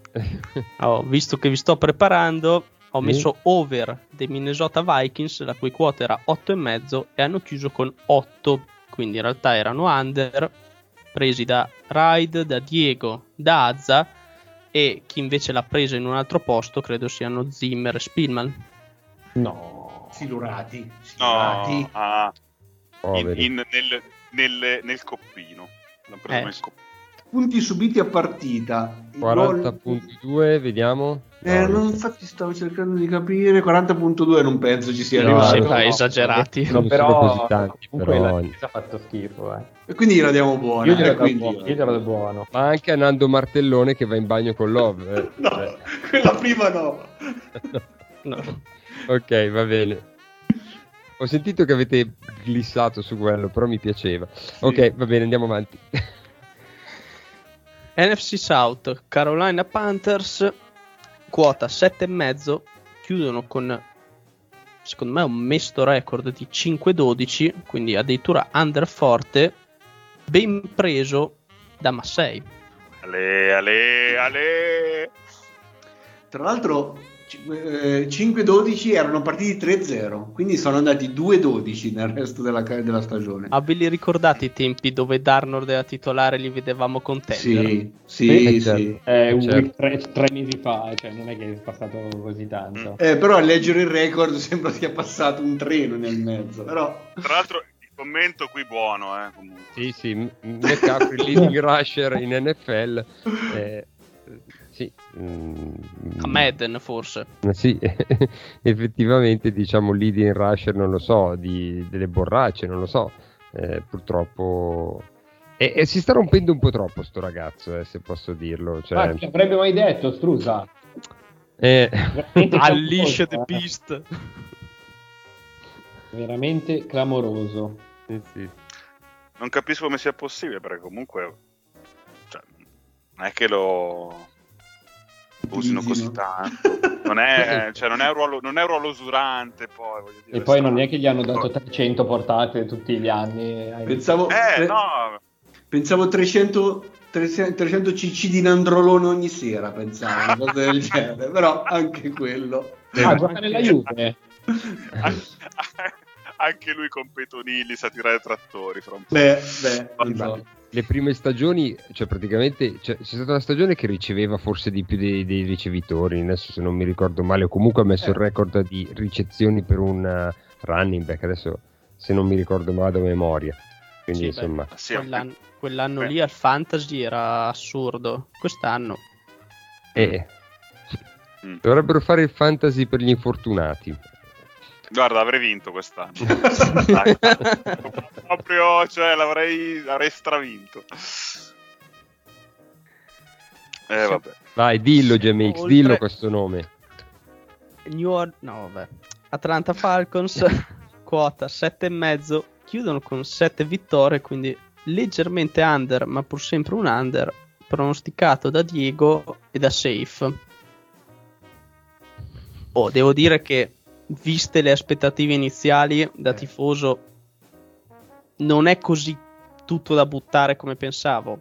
Oh, visto che vi sto preparando, ho messo over dei Minnesota Vikings, la cui quota era 8,5 e hanno chiuso con 8, quindi in realtà erano under, presi da Ride, da Diego, da Azza, e chi invece l'ha presa in un altro posto credo siano Zimmer e Spillman. No, silurati. Nel coppino. L'hanno preso nel coppino. punti subiti a partita. 40.2, vediamo. No, infatti stavo cercando di capire. 40.2 non penso ci sia arrivato. Sembra esagerati. No, però tanti, comunque però... la difesa ha fatto schifo, e quindi la diamo buona. Io gliela do buono. Ma anche a Nando Martellone che va in bagno con Love. No, quella prima no. No. Ok, va bene. Ho sentito che avete glissato su quello, però mi piaceva. Sì. Ok, va bene, andiamo avanti. NFC South, Carolina Panthers, quota 7,5, chiudono con, secondo me, un mesto record di 5-12, quindi addirittura under forte, ben preso da Massey. Ale. Tra l'altro 5-12 erano partiti 3-0, quindi sono andati 2-12 nel resto della stagione. Ah, ve li ricordate i tempi dove Darnold era titolare, li vedevamo contendere? Sì, certo. Certo. Tre mesi fa, cioè non è che è passato così tanto. Però a leggere il record sembra sia passato un treno nel mezzo. Però... Tra l'altro il commento qui buono, comunque. Sì, McCaffrey, leading rusher in NFL. Sì. A Madden forse. Sì, effettivamente diciamo leading rusher, non lo so, delle borracce, non lo so, purtroppo e si sta rompendo un po' troppo sto ragazzo, se posso dirlo, cioè... Ah, ci avrebbe mai detto Strusa Unleash the Beast. Veramente clamoroso, sì. Non capisco come sia possibile, perché comunque cioè, non è che lo usino così tanto, non è un ruolo usurante, poi voglio dire, e poi non è che gli hanno dato 300 portate tutti gli anni. Pensavo 300 cc di nandrolone ogni sera, pensavo cose del genere, però anche quello guarda nella Juve anche lui con Petonilli sa tirare trattori fra un po'. Non so. Le prime stagioni, cioè praticamente c'è stata una stagione che riceveva forse di più dei ricevitori, adesso se non mi ricordo male, o comunque ha messo il record di ricezioni per un running back, adesso se non mi ricordo male a memoria, quindi sì, insomma. Quell'anno lì al fantasy era assurdo, quest'anno. Dovrebbero fare il fantasy per gli infortunati. Guarda, avrei vinto quest'anno. Proprio, cioè, l'avrei stravinto. Vabbè. Vai, dillo GMX, dillo questo nome. Atlanta Falcons, quota 7,5, chiudono con 7 vittorie, quindi leggermente under, ma pur sempre un under, pronosticato da Diego e da Safe. Devo dire che viste le aspettative iniziali da tifoso non è così tutto da buttare come pensavo,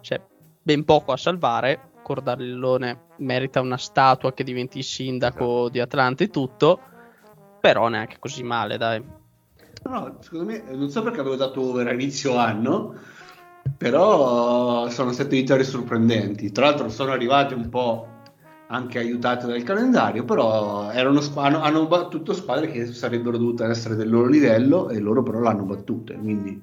c'è ben poco a salvare. Cordallone merita una statua che diventi sindaco di Atlanta e tutto, però neanche così male, dai. No, secondo me, non so perché avevo dato over a inizio anno, però sono 7 vittorie sorprendenti, tra l'altro sono arrivate un po' anche aiutate dal calendario, però hanno battuto squadre che sarebbero dovute essere del loro livello e loro però l'hanno battute, quindi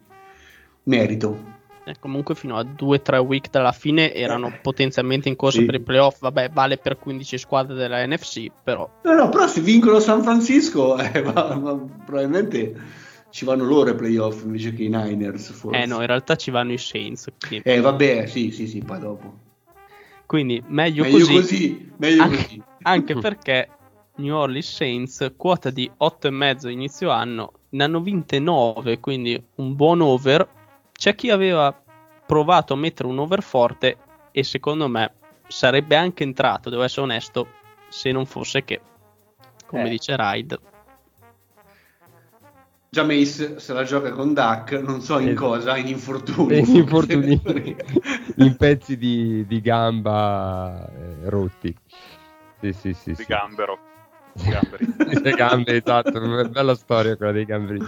merito. Comunque fino a 2-3 week dalla fine erano potenzialmente in corso per i playoff, vabbè, vale per 15 squadre della NFC, però... No, però se vincono San Francisco, probabilmente... Ci vanno loro ai playoff invece che i Niners, forse. No, in realtà ci vanno i Saints. Quindi... vabbè, sì, poi dopo. Quindi meglio così. Anche perché New Orleans Saints, quota di 8,5 inizio anno, ne hanno vinte 9, quindi un buon over. C'è chi aveva provato a mettere un over forte e secondo me sarebbe anche entrato, devo essere onesto, se non fosse che, come dice Raid. Già Mace se la gioca con Duck, non so in cosa, in infortuni. In pezzi di gamba rotti. Sì. Di gambero. Di gamberi, esatto. Bella storia quella dei gamberi.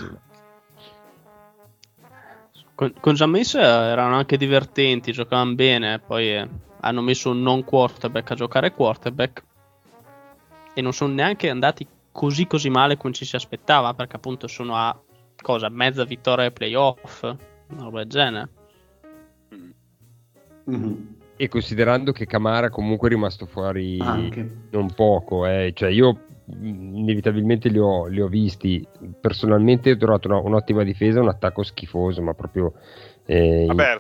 Con Già Mace erano anche divertenti, giocavano bene, poi hanno messo un non quarterback a giocare quarterback e non sono neanche andati così male come ci si aspettava, perché appunto sono a mezza vittoria ai playoff, una roba del genere. Mm-hmm. E considerando che Camara comunque è rimasto fuori non poco, cioè io inevitabilmente li ho visti. Personalmente ho trovato un'ottima difesa, un attacco schifoso, ma proprio vabbè,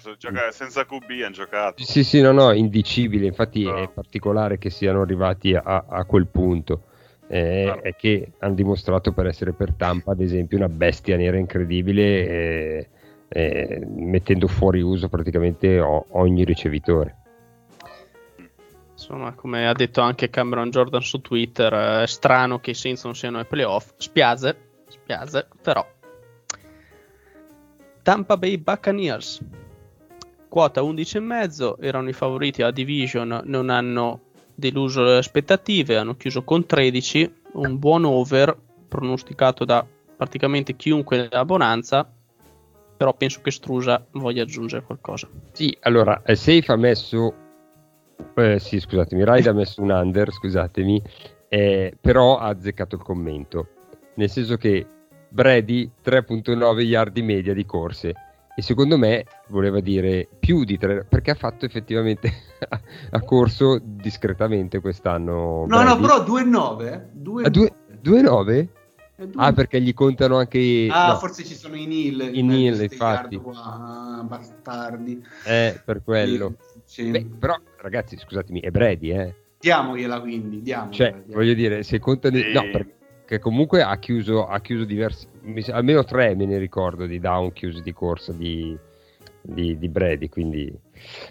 senza QB hanno giocato. Sì, no, indicibile. Infatti no, è particolare che siano arrivati a quel punto. Claro. È che hanno dimostrato per essere per Tampa, ad esempio, una bestia nera incredibile, mettendo fuori uso praticamente ogni ricevitore. Insomma, come ha detto anche Cameron Jordan su Twitter, è strano che i Saints non siano ai playoff. Spiace, però. Tampa Bay Buccaneers, quota 11,5, erano i favoriti alla division, non hanno deluso le aspettative, hanno chiuso con 13, un buon over pronosticato da praticamente chiunque nella Bonanza, però penso che Strusa voglia aggiungere qualcosa. Sì, allora, Safe ha messo, Raid ha messo un under, però ha azzeccato il commento, nel senso che Brady 3.9 yard di media di corse, e secondo me voleva dire più di 3, perché ha fatto effettivamente ha corso discretamente quest'anno. Brady. No, però 2.9? Perché gli contano anche forse ci sono i nil, infatti bastardi. Per quello. Sì. Beh, però ragazzi, scusatemi, è Brady, diamogliela, quindi diamogliela. Voglio dire, se contano che comunque ha chiuso diversi, almeno 3 me ne ricordo di down chiusi di corsa di Brady, quindi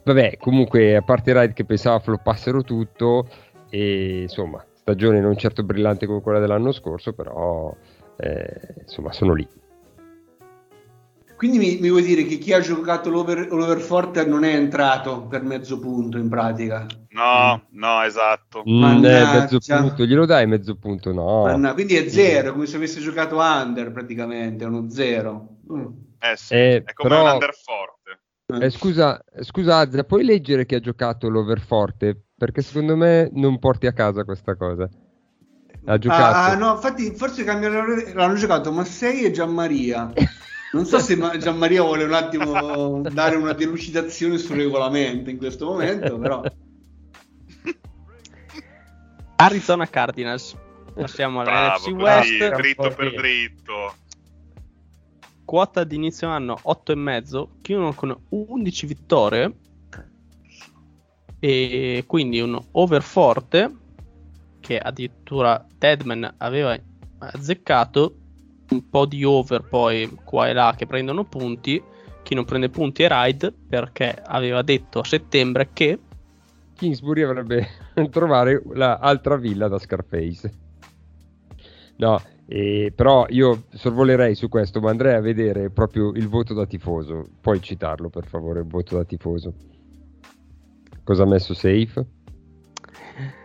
vabbè, comunque a parte Ride che pensava floppassero tutto, e insomma stagione non certo brillante come quella dell'anno scorso, però insomma sono lì. Quindi mi vuoi dire che chi ha giocato l'over forte non è entrato per mezzo punto in pratica? No, esatto. Mezzo punto, glielo dai mezzo punto? No. Quindi è 0, come se avesse giocato under praticamente, è uno 0. Sì, è come però, un under forte. Scusa Azza, puoi leggere chi ha giocato l'over forte? Perché secondo me non porti a casa questa cosa. Ha giocato. No, infatti forse l'hanno giocato Massei e Gianmaria. Non so se Gianmaria vuole un attimo dare una delucidazione sul regolamento in questo momento, però. Arizona Cardinals. Passiamo alla NFC West. Dritto per dritto. Quota di inizio anno 8,5. Chiudono con 11 vittorie. E quindi un over forte che addirittura Tedman aveva azzeccato. Un po' di over poi qua e là che prendono punti, chi non prende punti è Ride, perché aveva detto a settembre che Kingsbury avrebbe trovare l'altra villa da Scarface. Però io sorvolerei su questo, ma andrei a vedere proprio il voto da tifoso, puoi citarlo per favore il voto da tifoso, cosa ha messo Safe?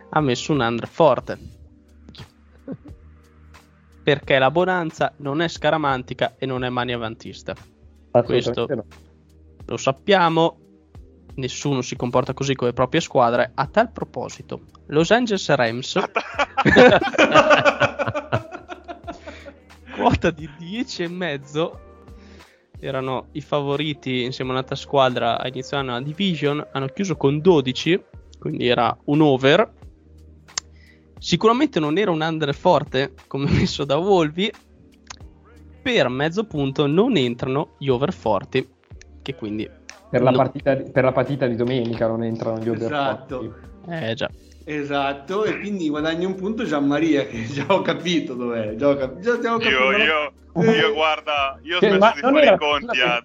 Ha messo un under forte perché la Bonanza non è scaramantica e non è maniavantista. Questo no. Lo sappiamo, nessuno si comporta così con le proprie squadre. A tal proposito, Los Angeles Rams quota di 10,5, erano i favoriti insieme a un'altra squadra a inizio anno alla division, hanno chiuso con 12, quindi era un over. Sicuramente non era un under forte come messo da Wolvi, per mezzo punto non entrano gli over forti, che quindi per la partita di domenica non entrano gli over forti. Già. Esatto, e quindi guadagna un punto Gianmaria, che già ho capito dov'è. Io guarda, io ho smesso di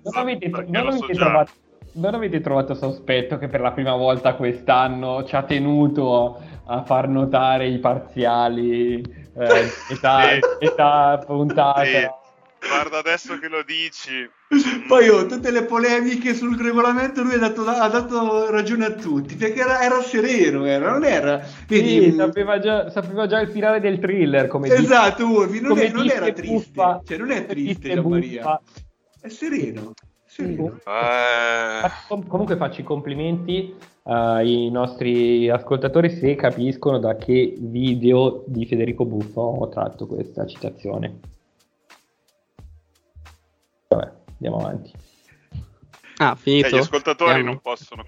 fare i conti, non avete trovato sospetto che per la prima volta quest'anno ci ha tenuto a far notare i parziali, età puntata? Guarda, adesso che lo dici. Poi tutte le polemiche sul regolamento lui ha dato ragione a tutti, perché era sereno, non era. Vedi, sapeva già il finale del thriller, come esatto, Wolfi, non era triste, buffa, cioè non è triste Gianmaria, è sereno. Sì. Comunque faccio i complimenti ai nostri ascoltatori se capiscono da che video di Federico Buffo ho tratto questa citazione. Vabbè, andiamo avanti. Ah, finito. Gli ascoltatori non possono.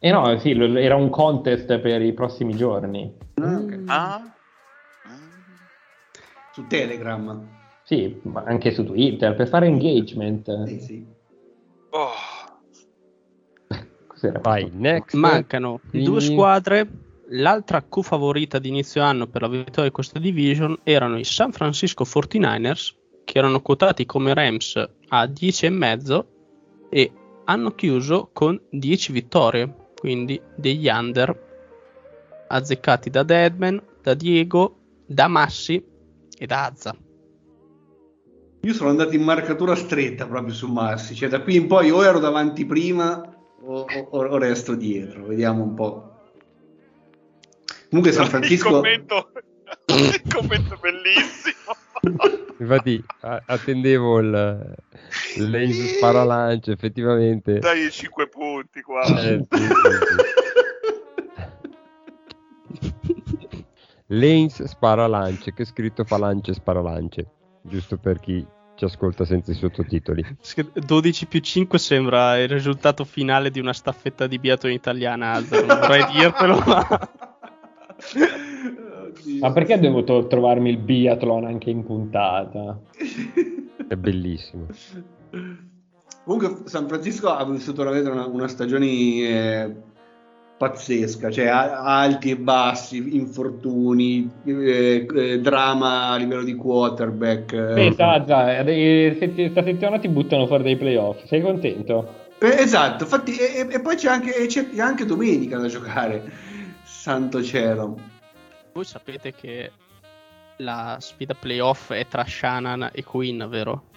No, sì, era un contest per i prossimi giorni. Okay. Su Telegram. Sì, ma anche su Twitter per fare engagement. Sì. Cos'era? Vai, next. Mancano due squadre. L'altra cofavorita di inizio anno per la vittoria di questa division erano i San Francisco 49ers, che erano quotati come Rams a 10,5 e hanno chiuso con 10 vittorie, quindi degli under azzeccati da Deadman, da Diego, da Massi e da Azza. Io sono andato in marcatura stretta proprio su Massi, cioè da qui in poi o ero davanti prima o resto dietro, vediamo un po'. Comunque San Francisco... Il commento bellissimo. Infatti attendevo il sparalance, effettivamente. Dai 5 punti qua. Sì. Lens sparalance, che è scritto falance sparalance, giusto per chi ci ascolta senza i sottotitoli. 12+5 sembra il risultato finale di una staffetta di biathlon italiana, non vorrei dirtelo, ma... Ma perché ho dovuto trovarmi il biathlon anche in puntata? È bellissimo. Comunque San Francisco ha vissuto veramente una stagione pazzesca, cioè alti e bassi, infortuni, drama a livello di quarterback. Questa settimana ti buttano fuori dai playoff, sei contento? Esatto, infatti, e poi c'è anche domenica da giocare. Santo cielo. Voi sapete che la sfida playoff è tra Shannon e Queen, vero?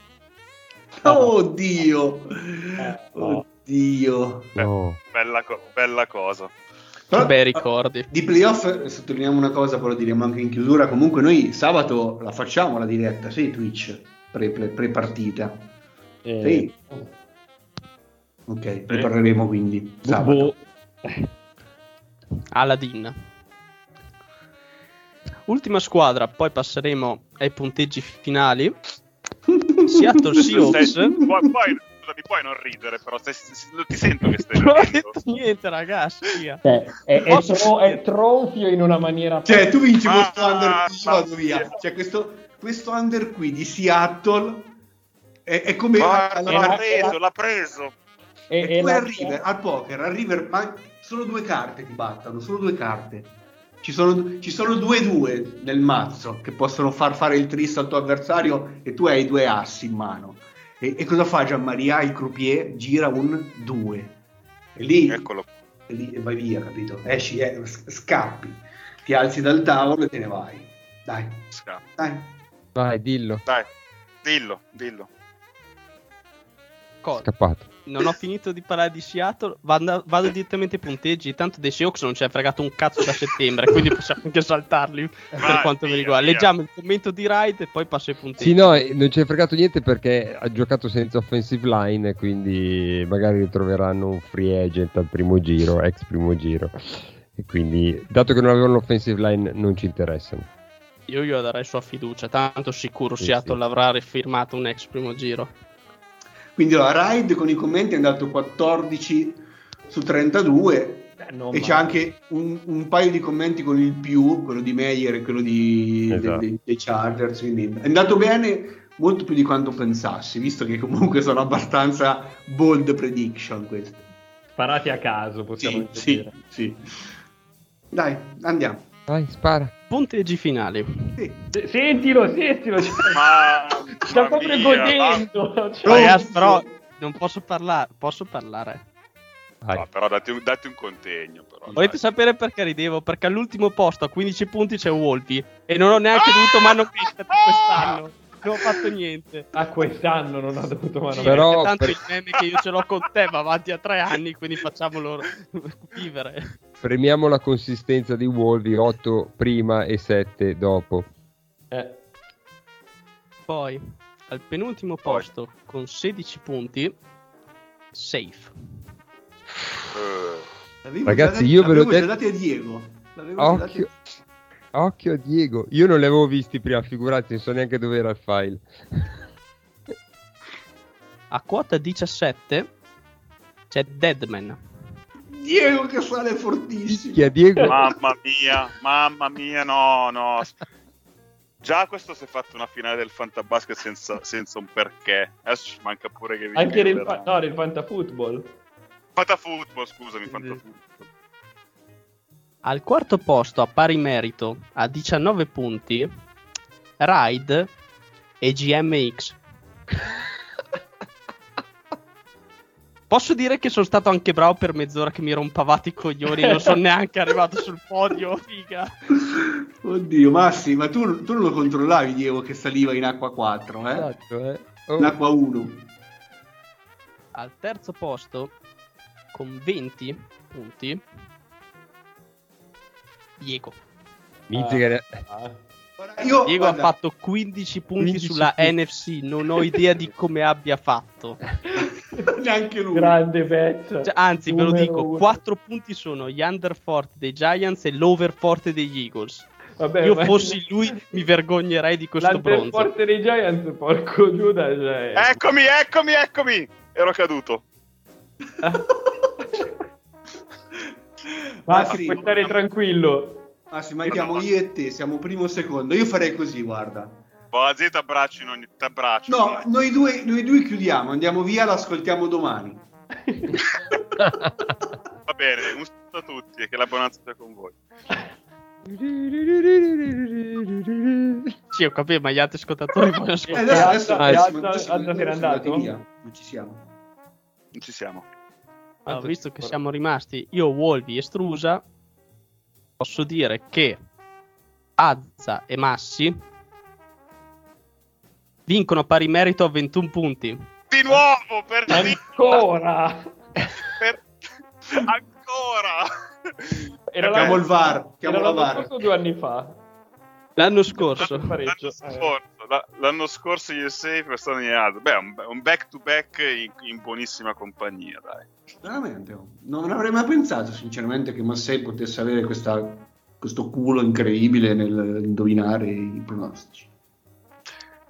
Oddio. No. Bella cosa. Però, bei ricordi. Di playoff sottolineiamo una cosa, poi lo diremo anche in chiusura. Comunque noi sabato la facciamo la diretta, sì, Twitch pre-partita. Sì. Ok, ne parleremo quindi sabato. Aladdin. Ultima squadra, poi passeremo ai punteggi finali. Seattle Seahawks. Puoi non ridere, però ti sento che stai ridendo. Niente, ragazzi. È tronfio in una maniera. Cioè, tu vinci questo under qui, vado via. Cioè, questo under qui di Seattle è come l'ha preso. E poi al poker, solo due carte ti battono, solo due carte. Ci sono 2-2 nel mazzo che possono far fare il tris al tuo avversario e tu hai due assi in mano. E cosa fa Gianmaria? Il croupier gira un 2. E lì, eccolo. E lì vai via, capito? Esci, scappi, ti alzi dal tavolo e te ne vai. Dai, scappi. Vai, dillo. Dai, dillo. Cosa? Scappato. Non ho finito di parlare di Seattle, vado direttamente ai punteggi. Tanto dei Seahawks non ci è fregato un cazzo da settembre, quindi possiamo anche saltarli per quanto mi riguarda. Leggiamo il commento di Wright e poi passo ai punteggi. Sì, no, non ci è fregato niente perché ha giocato senza offensive line, quindi magari ritroveranno un free agent al primo giro, ex primo giro. E quindi, dato che non avevano l'offensive line, non ci interessano. Io darei sua fiducia, tanto sicuro Seattle l'avrà rifirmato un ex primo giro. Quindi la Raid con i commenti è andato 14/32 e c'è anche un paio di commenti con il più, quello di Meyer e quello dei Chargers, quindi è andato bene molto più di quanto pensassi, visto che comunque sono abbastanza bold prediction queste. Sparati a caso, possiamo dire. Sì. Dai, andiamo. Vai, spara. Punteggi finali. Sì. Sentilo. Sta proprio godendo. Ragazzi, però non posso parlare. No, però datti un contegno. Però, volete sapere perché ridevo? Perché all'ultimo posto a 15 punti c'è Wolfie e non ho neanche dovuto manomettere quest'anno. Non ho fatto niente. Quest'anno non ho dovuto manomettere. Però tanto il meme che io ce l'ho con te va avanti a 3 anni, quindi facciamolo vivere. Premiamo la consistenza di Wolvi, 8 prima e 7 dopo. Poi, al penultimo posto, con 16 punti, safe. Ragazzi, io ve l'ho detto... L'avevo dato a Diego. Occhio a Diego. Io non li avevo visti prima, figurati, non so neanche dove era il file. A quota 17, C'è Deadman. Diego che sale fortissimo. Chi è Diego? Mamma mia, no. Già questo si è fatto una finale del Fantabasket senza un perché. Adesso ci manca pure che vinca. Anche del Fantafootball. Fantafootball, scusami, sì. Fantafootball. Al quarto posto, a pari merito, a 19 punti, Ride e GMX. Posso dire che sono stato anche bravo per mezz'ora che mi rompavate i coglioni, non sono neanche arrivato sul podio, figa. Oddio, Massi, ma tu non lo controllavi, Diego, che saliva in acqua 4, eh? Esatto, eh. Oh. In acqua 1. Al terzo posto, con 20 punti, Diego. Diego ha fatto 15 punti 15 sulla punti. NFC, non ho idea di come abbia fatto. Neanche lui. Grande pezzo. Cioè, anzi, ve lo dico, 4 punti sono gli underforte dei Giants e l'overforte degli Eagles. Vabbè, io fossi lui mi vergognerei di questo bronzo. L'underforte dei Giants, porco Giuda. Cioè... Eccomi. Ero caduto. Massi, puoi stare tranquillo. Massi, ma siamo io e te, siamo primo e secondo. Io farei così, guarda. Boazzi, t'abbraccio, non t'abbraccio. No, noi due chiudiamo, andiamo via, l'ascoltiamo domani. Va bene, un saluto a tutti e che la bonanza sia con voi. Sì, ho capito, ma gli altri ascoltatori vogliono ascoltare. Adesso Non ci siamo. Allora, visto che siamo rimasti io, Wolvi e Strusa, posso dire che Azza e Massi vincono pari merito a 21 punti. Di nuovo, ancora. Chiamo il VAR. L'anno scorso, 2 anni fa. L'anno scorso gli sei, quest'anno gli altri. Beh, un back-to-back in buonissima compagnia, dai. Veramente, non avrei mai pensato, sinceramente, che Massey potesse avere questo culo incredibile nel indovinare i pronostici.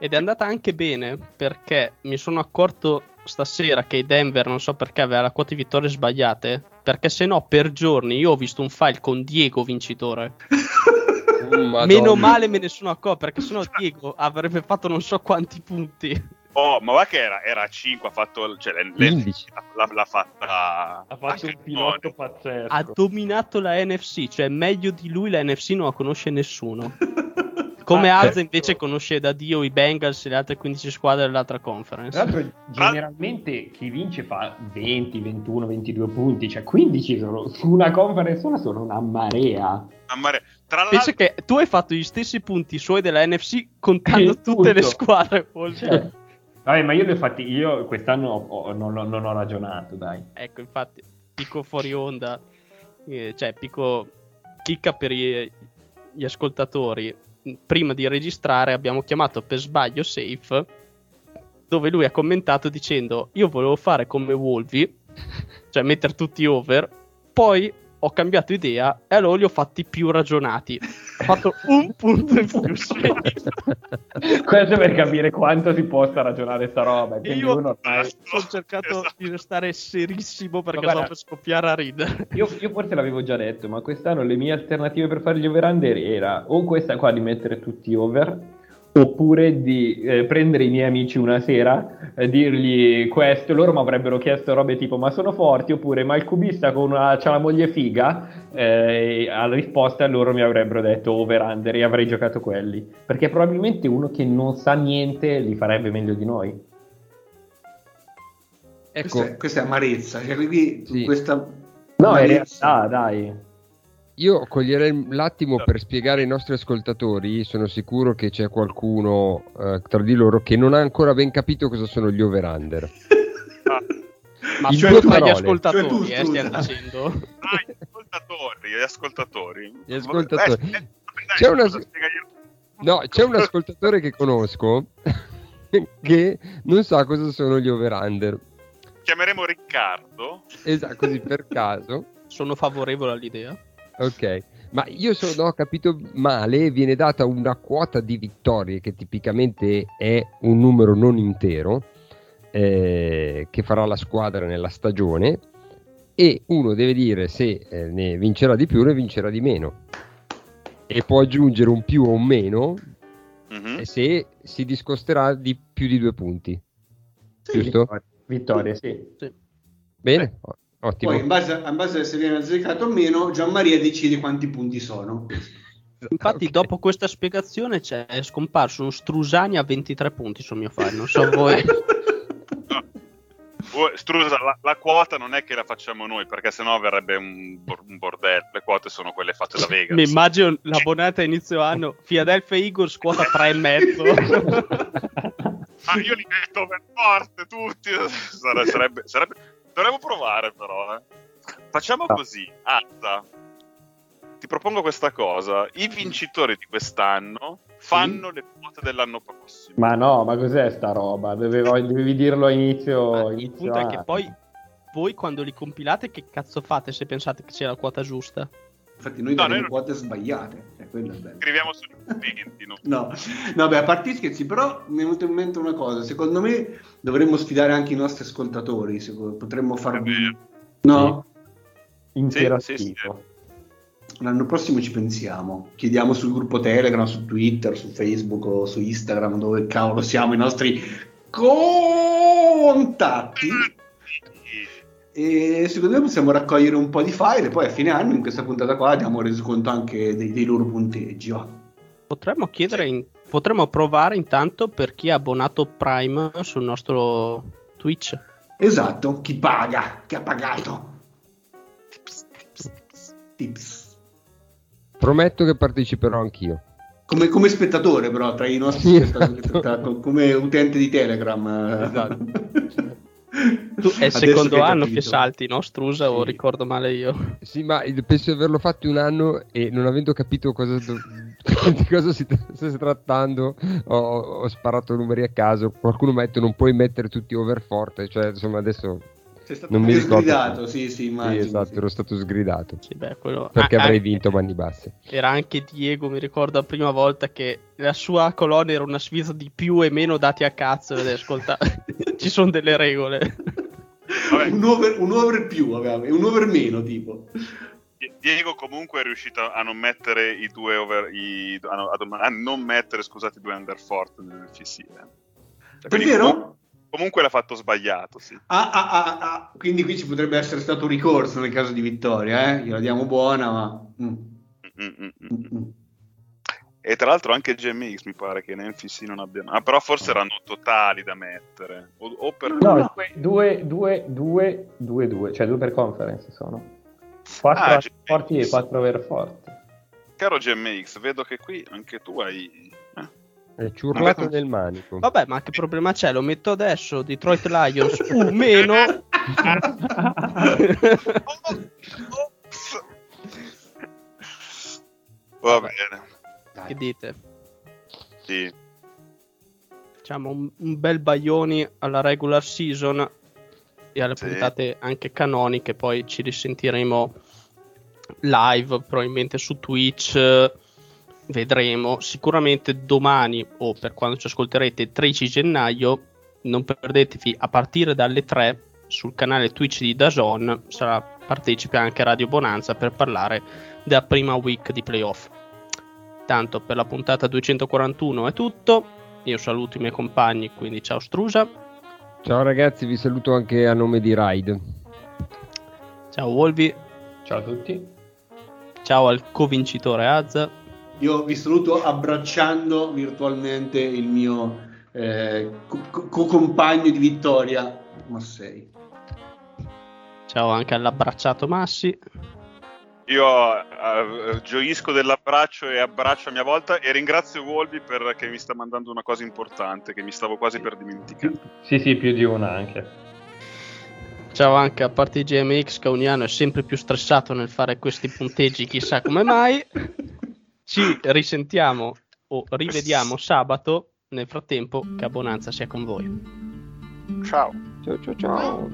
Ed è andata anche bene, perché mi sono accorto stasera che Denver, non so perché, aveva la quota di vittorie sbagliate, perché se no per giorni io ho visto un file con Diego vincitore. Meno male me ne sono accorto, perché se no Diego avrebbe fatto non so quanti punti. Oh, ma va che era 5, ha fatto, cioè, l'ha fatto un pilota pazzesco. Ha dominato la NFC, cioè meglio di lui la NFC non la conosce nessuno. Come Azza invece conosce da Dio i Bengals e le altre 15 squadre dell'altra conference. Tra l'altro generalmente chi vince fa 20, 21, 22 punti, cioè 15 su una conference sono una marea. Penso che tu hai fatto gli stessi punti suoi della NFC contando tutte le squadre. Cioè. Vabbè, ma io li ho fatti, io quest'anno non ho ragionato, dai. Ecco, infatti, picco fuori onda, cioè picco chicca per gli ascoltatori. Prima di registrare abbiamo chiamato per sbaglio Safe, dove lui ha commentato dicendo: io volevo fare come Wolvi, cioè mettere tutti over, poi ho cambiato idea e allora li ho fatti più ragionati, ho fatto un punto in più. Questo per capire quanto si possa ragionare sta roba. Io ho cercato di restare serissimo perché stavo per scoppiare a ridere. Io forse l'avevo già detto, ma quest'anno le mie alternative per fare gli over-under era o questa qua di mettere tutti over, oppure di prendere i miei amici una sera e dirgli questo, loro mi avrebbero chiesto robe tipo ma sono forti, oppure ma il cubista c'ha la moglie figa, alla risposta loro mi avrebbero detto over under e avrei giocato quelli, perché probabilmente uno che non sa niente li farebbe meglio di noi. Ecco, questa è amarezza, cioè, quindi sì. No, in realtà dai, io coglierei l'attimo per spiegare ai nostri ascoltatori, sono sicuro che c'è qualcuno tra di loro che non ha ancora ben capito cosa sono gli over-under. Ma cioè tu gli ascoltatori, cioè stiamo dicendo. Ah, gli ascoltatori. C'è un ascoltatore che conosco che non sa cosa sono gli over-under. Chiameremo Riccardo. Esatto, così per caso. Sono favorevole all'idea. Ok, ma io ho capito male, viene data una quota di vittorie che tipicamente è un numero non intero, che farà la squadra nella stagione, e uno deve dire se ne vincerà di più o ne vincerà di meno, e può aggiungere un più o un meno, mm-hmm, se si discosterà di più di 2 punti. Sì, giusto? Vittoria, sì, sì. Bene, ottimo. Poi in base a se viene azzeccato o meno, Gianmaria decide quanti punti sono. Infatti, okay, dopo questa spiegazione è scomparso uno Strusani a 23 punti sul mio file, non so voi. Strusa, la quota non è che la facciamo noi, perché sennò verrebbe un bordello. Le quote sono quelle fatte da Vegas. Mi immagino la bonata inizio anno, Philadelphia Eagles quota 3,5. Io li metto per forte tutti. Sarebbe... Dovremmo provare però, eh. Facciamo così, Atta, ti propongo questa cosa: i vincitori di quest'anno fanno le quote dell'anno prossimo. Ma no, ma cos'è sta roba? Dovevi dirlo all'inizio. Il punto è che poi voi quando li compilate che cazzo fate se pensate che sia la quota giusta? Infatti noi abbiamo quote sbagliate, quello è bello. Scriviamo solo i commenti, no? No, beh, a parte scherzi, però mi è venuta in mente una cosa. Secondo me dovremmo sfidare anche i nostri ascoltatori, potremmo farvi, no? Sì. Interattivo. Sì. L'anno prossimo ci pensiamo, chiediamo sul gruppo Telegram, su Twitter, su Facebook o su Instagram, dove cavolo siamo i nostri contatti, e secondo me possiamo raccogliere un po' di file e poi a fine anno in questa puntata qua abbiamo reso conto anche dei loro punteggi. Potremmo chiedere, potremmo provare intanto per chi ha abbonato Prime sul nostro Twitch. Esatto, chi paga, chi ha pagato. Tips. Prometto che parteciperò anch'io. Come spettatore, però, tra i nostri, sì, spettatori, come utente di Telegram. Esatto. Tu è il secondo anno che salti, no? Strusa, sì, o ricordo male io? Sì, ma penso di averlo fatto un anno e non avendo capito di cosa si sta trattando, ho sparato numeri a caso. Qualcuno mi ha detto non puoi mettere tutti over forte, cioè insomma adesso... Sei stato non mi sgridato, sì, immagino. Sì, esatto, sì. Ero stato sgridato. Sì, beh, quello... Perché avrei vinto mani basse. Era anche Diego, mi ricordo la prima volta che la sua colonna era una sfida di più e meno dati a cazzo. Ascolta, ci sono delle regole. Vabbè. Un over più, vabbè, un over meno, tipo. Diego comunque è riuscito a non mettere i due over... a non mettere, scusate, i due under forte nel fissive. Cioè, davvero? Comunque l'ha fatto sbagliato, sì. Quindi qui ci potrebbe essere stato un ricorso nel caso di vittoria, eh? Gliela diamo buona, ma... E tra l'altro anche GMX mi pare che in NFC non abbiano... Ah, però forse erano totali da mettere. O per... No, 2, cioè 2 per conference sono. 4 forti e 4 over forti. Caro GMX, vedo che qui anche tu hai... Ci urlato nel manico. Vabbè, ma che problema c'è? Lo metto adesso. Detroit Lions meno. Va bene. Dai. Che dite? Sì. Diciamo un bel Baioni alla regular season e alle puntate anche canoniche. Poi ci risentiremo live, probabilmente su Twitch. Vedremo sicuramente domani, o per quando ci ascolterete, 13 gennaio. Non perdetevi, a partire dalle 3 sul canale Twitch di DAZN sarà partecipe anche Radio Bonanza per parlare della prima week di playoff. Tanto per la puntata 241 è tutto. Io saluto i miei compagni, quindi ciao Strusa. Ciao ragazzi, vi saluto anche a nome di Ride. Ciao Wolvi. Ciao a tutti. Ciao al co-vincitore Azza. Io vi saluto abbracciando virtualmente il mio compagno di vittoria, Massei. Ciao anche all'abbracciato Massi. Io gioisco dell'abbraccio e abbraccio a mia volta e ringrazio Wolby perché mi sta mandando una cosa importante che mi stavo quasi per dimenticare. Sì, più di una anche. Ciao anche a parte GMX, Cauniano è sempre più stressato nel fare questi punteggi, chissà come mai. Ci risentiamo o rivediamo sabato, nel frattempo che Abbonanza sia con voi. Ciao. Ciao. Ciao.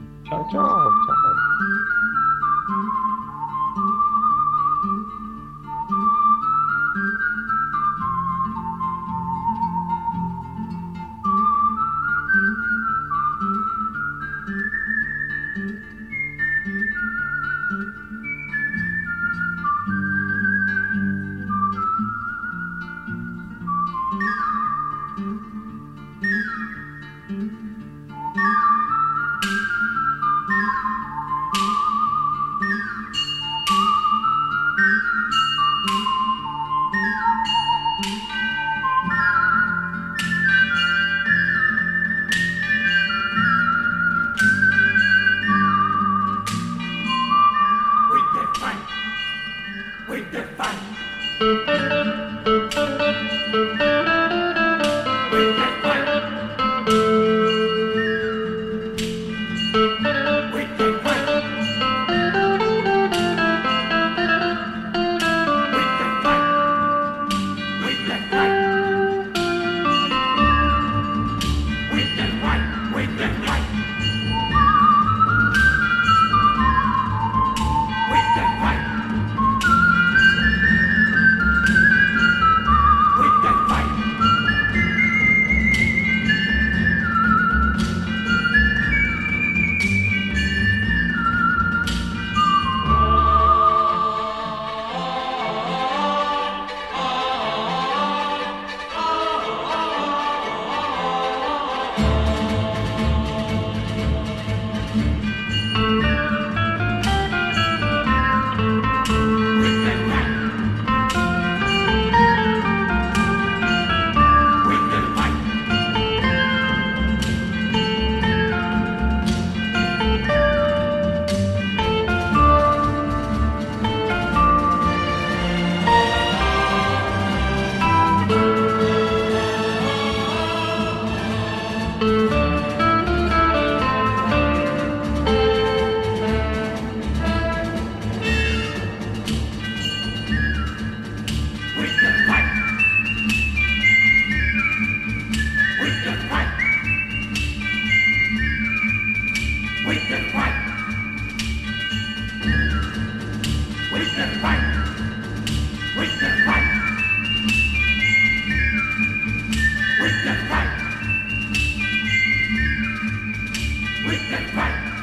With the fight.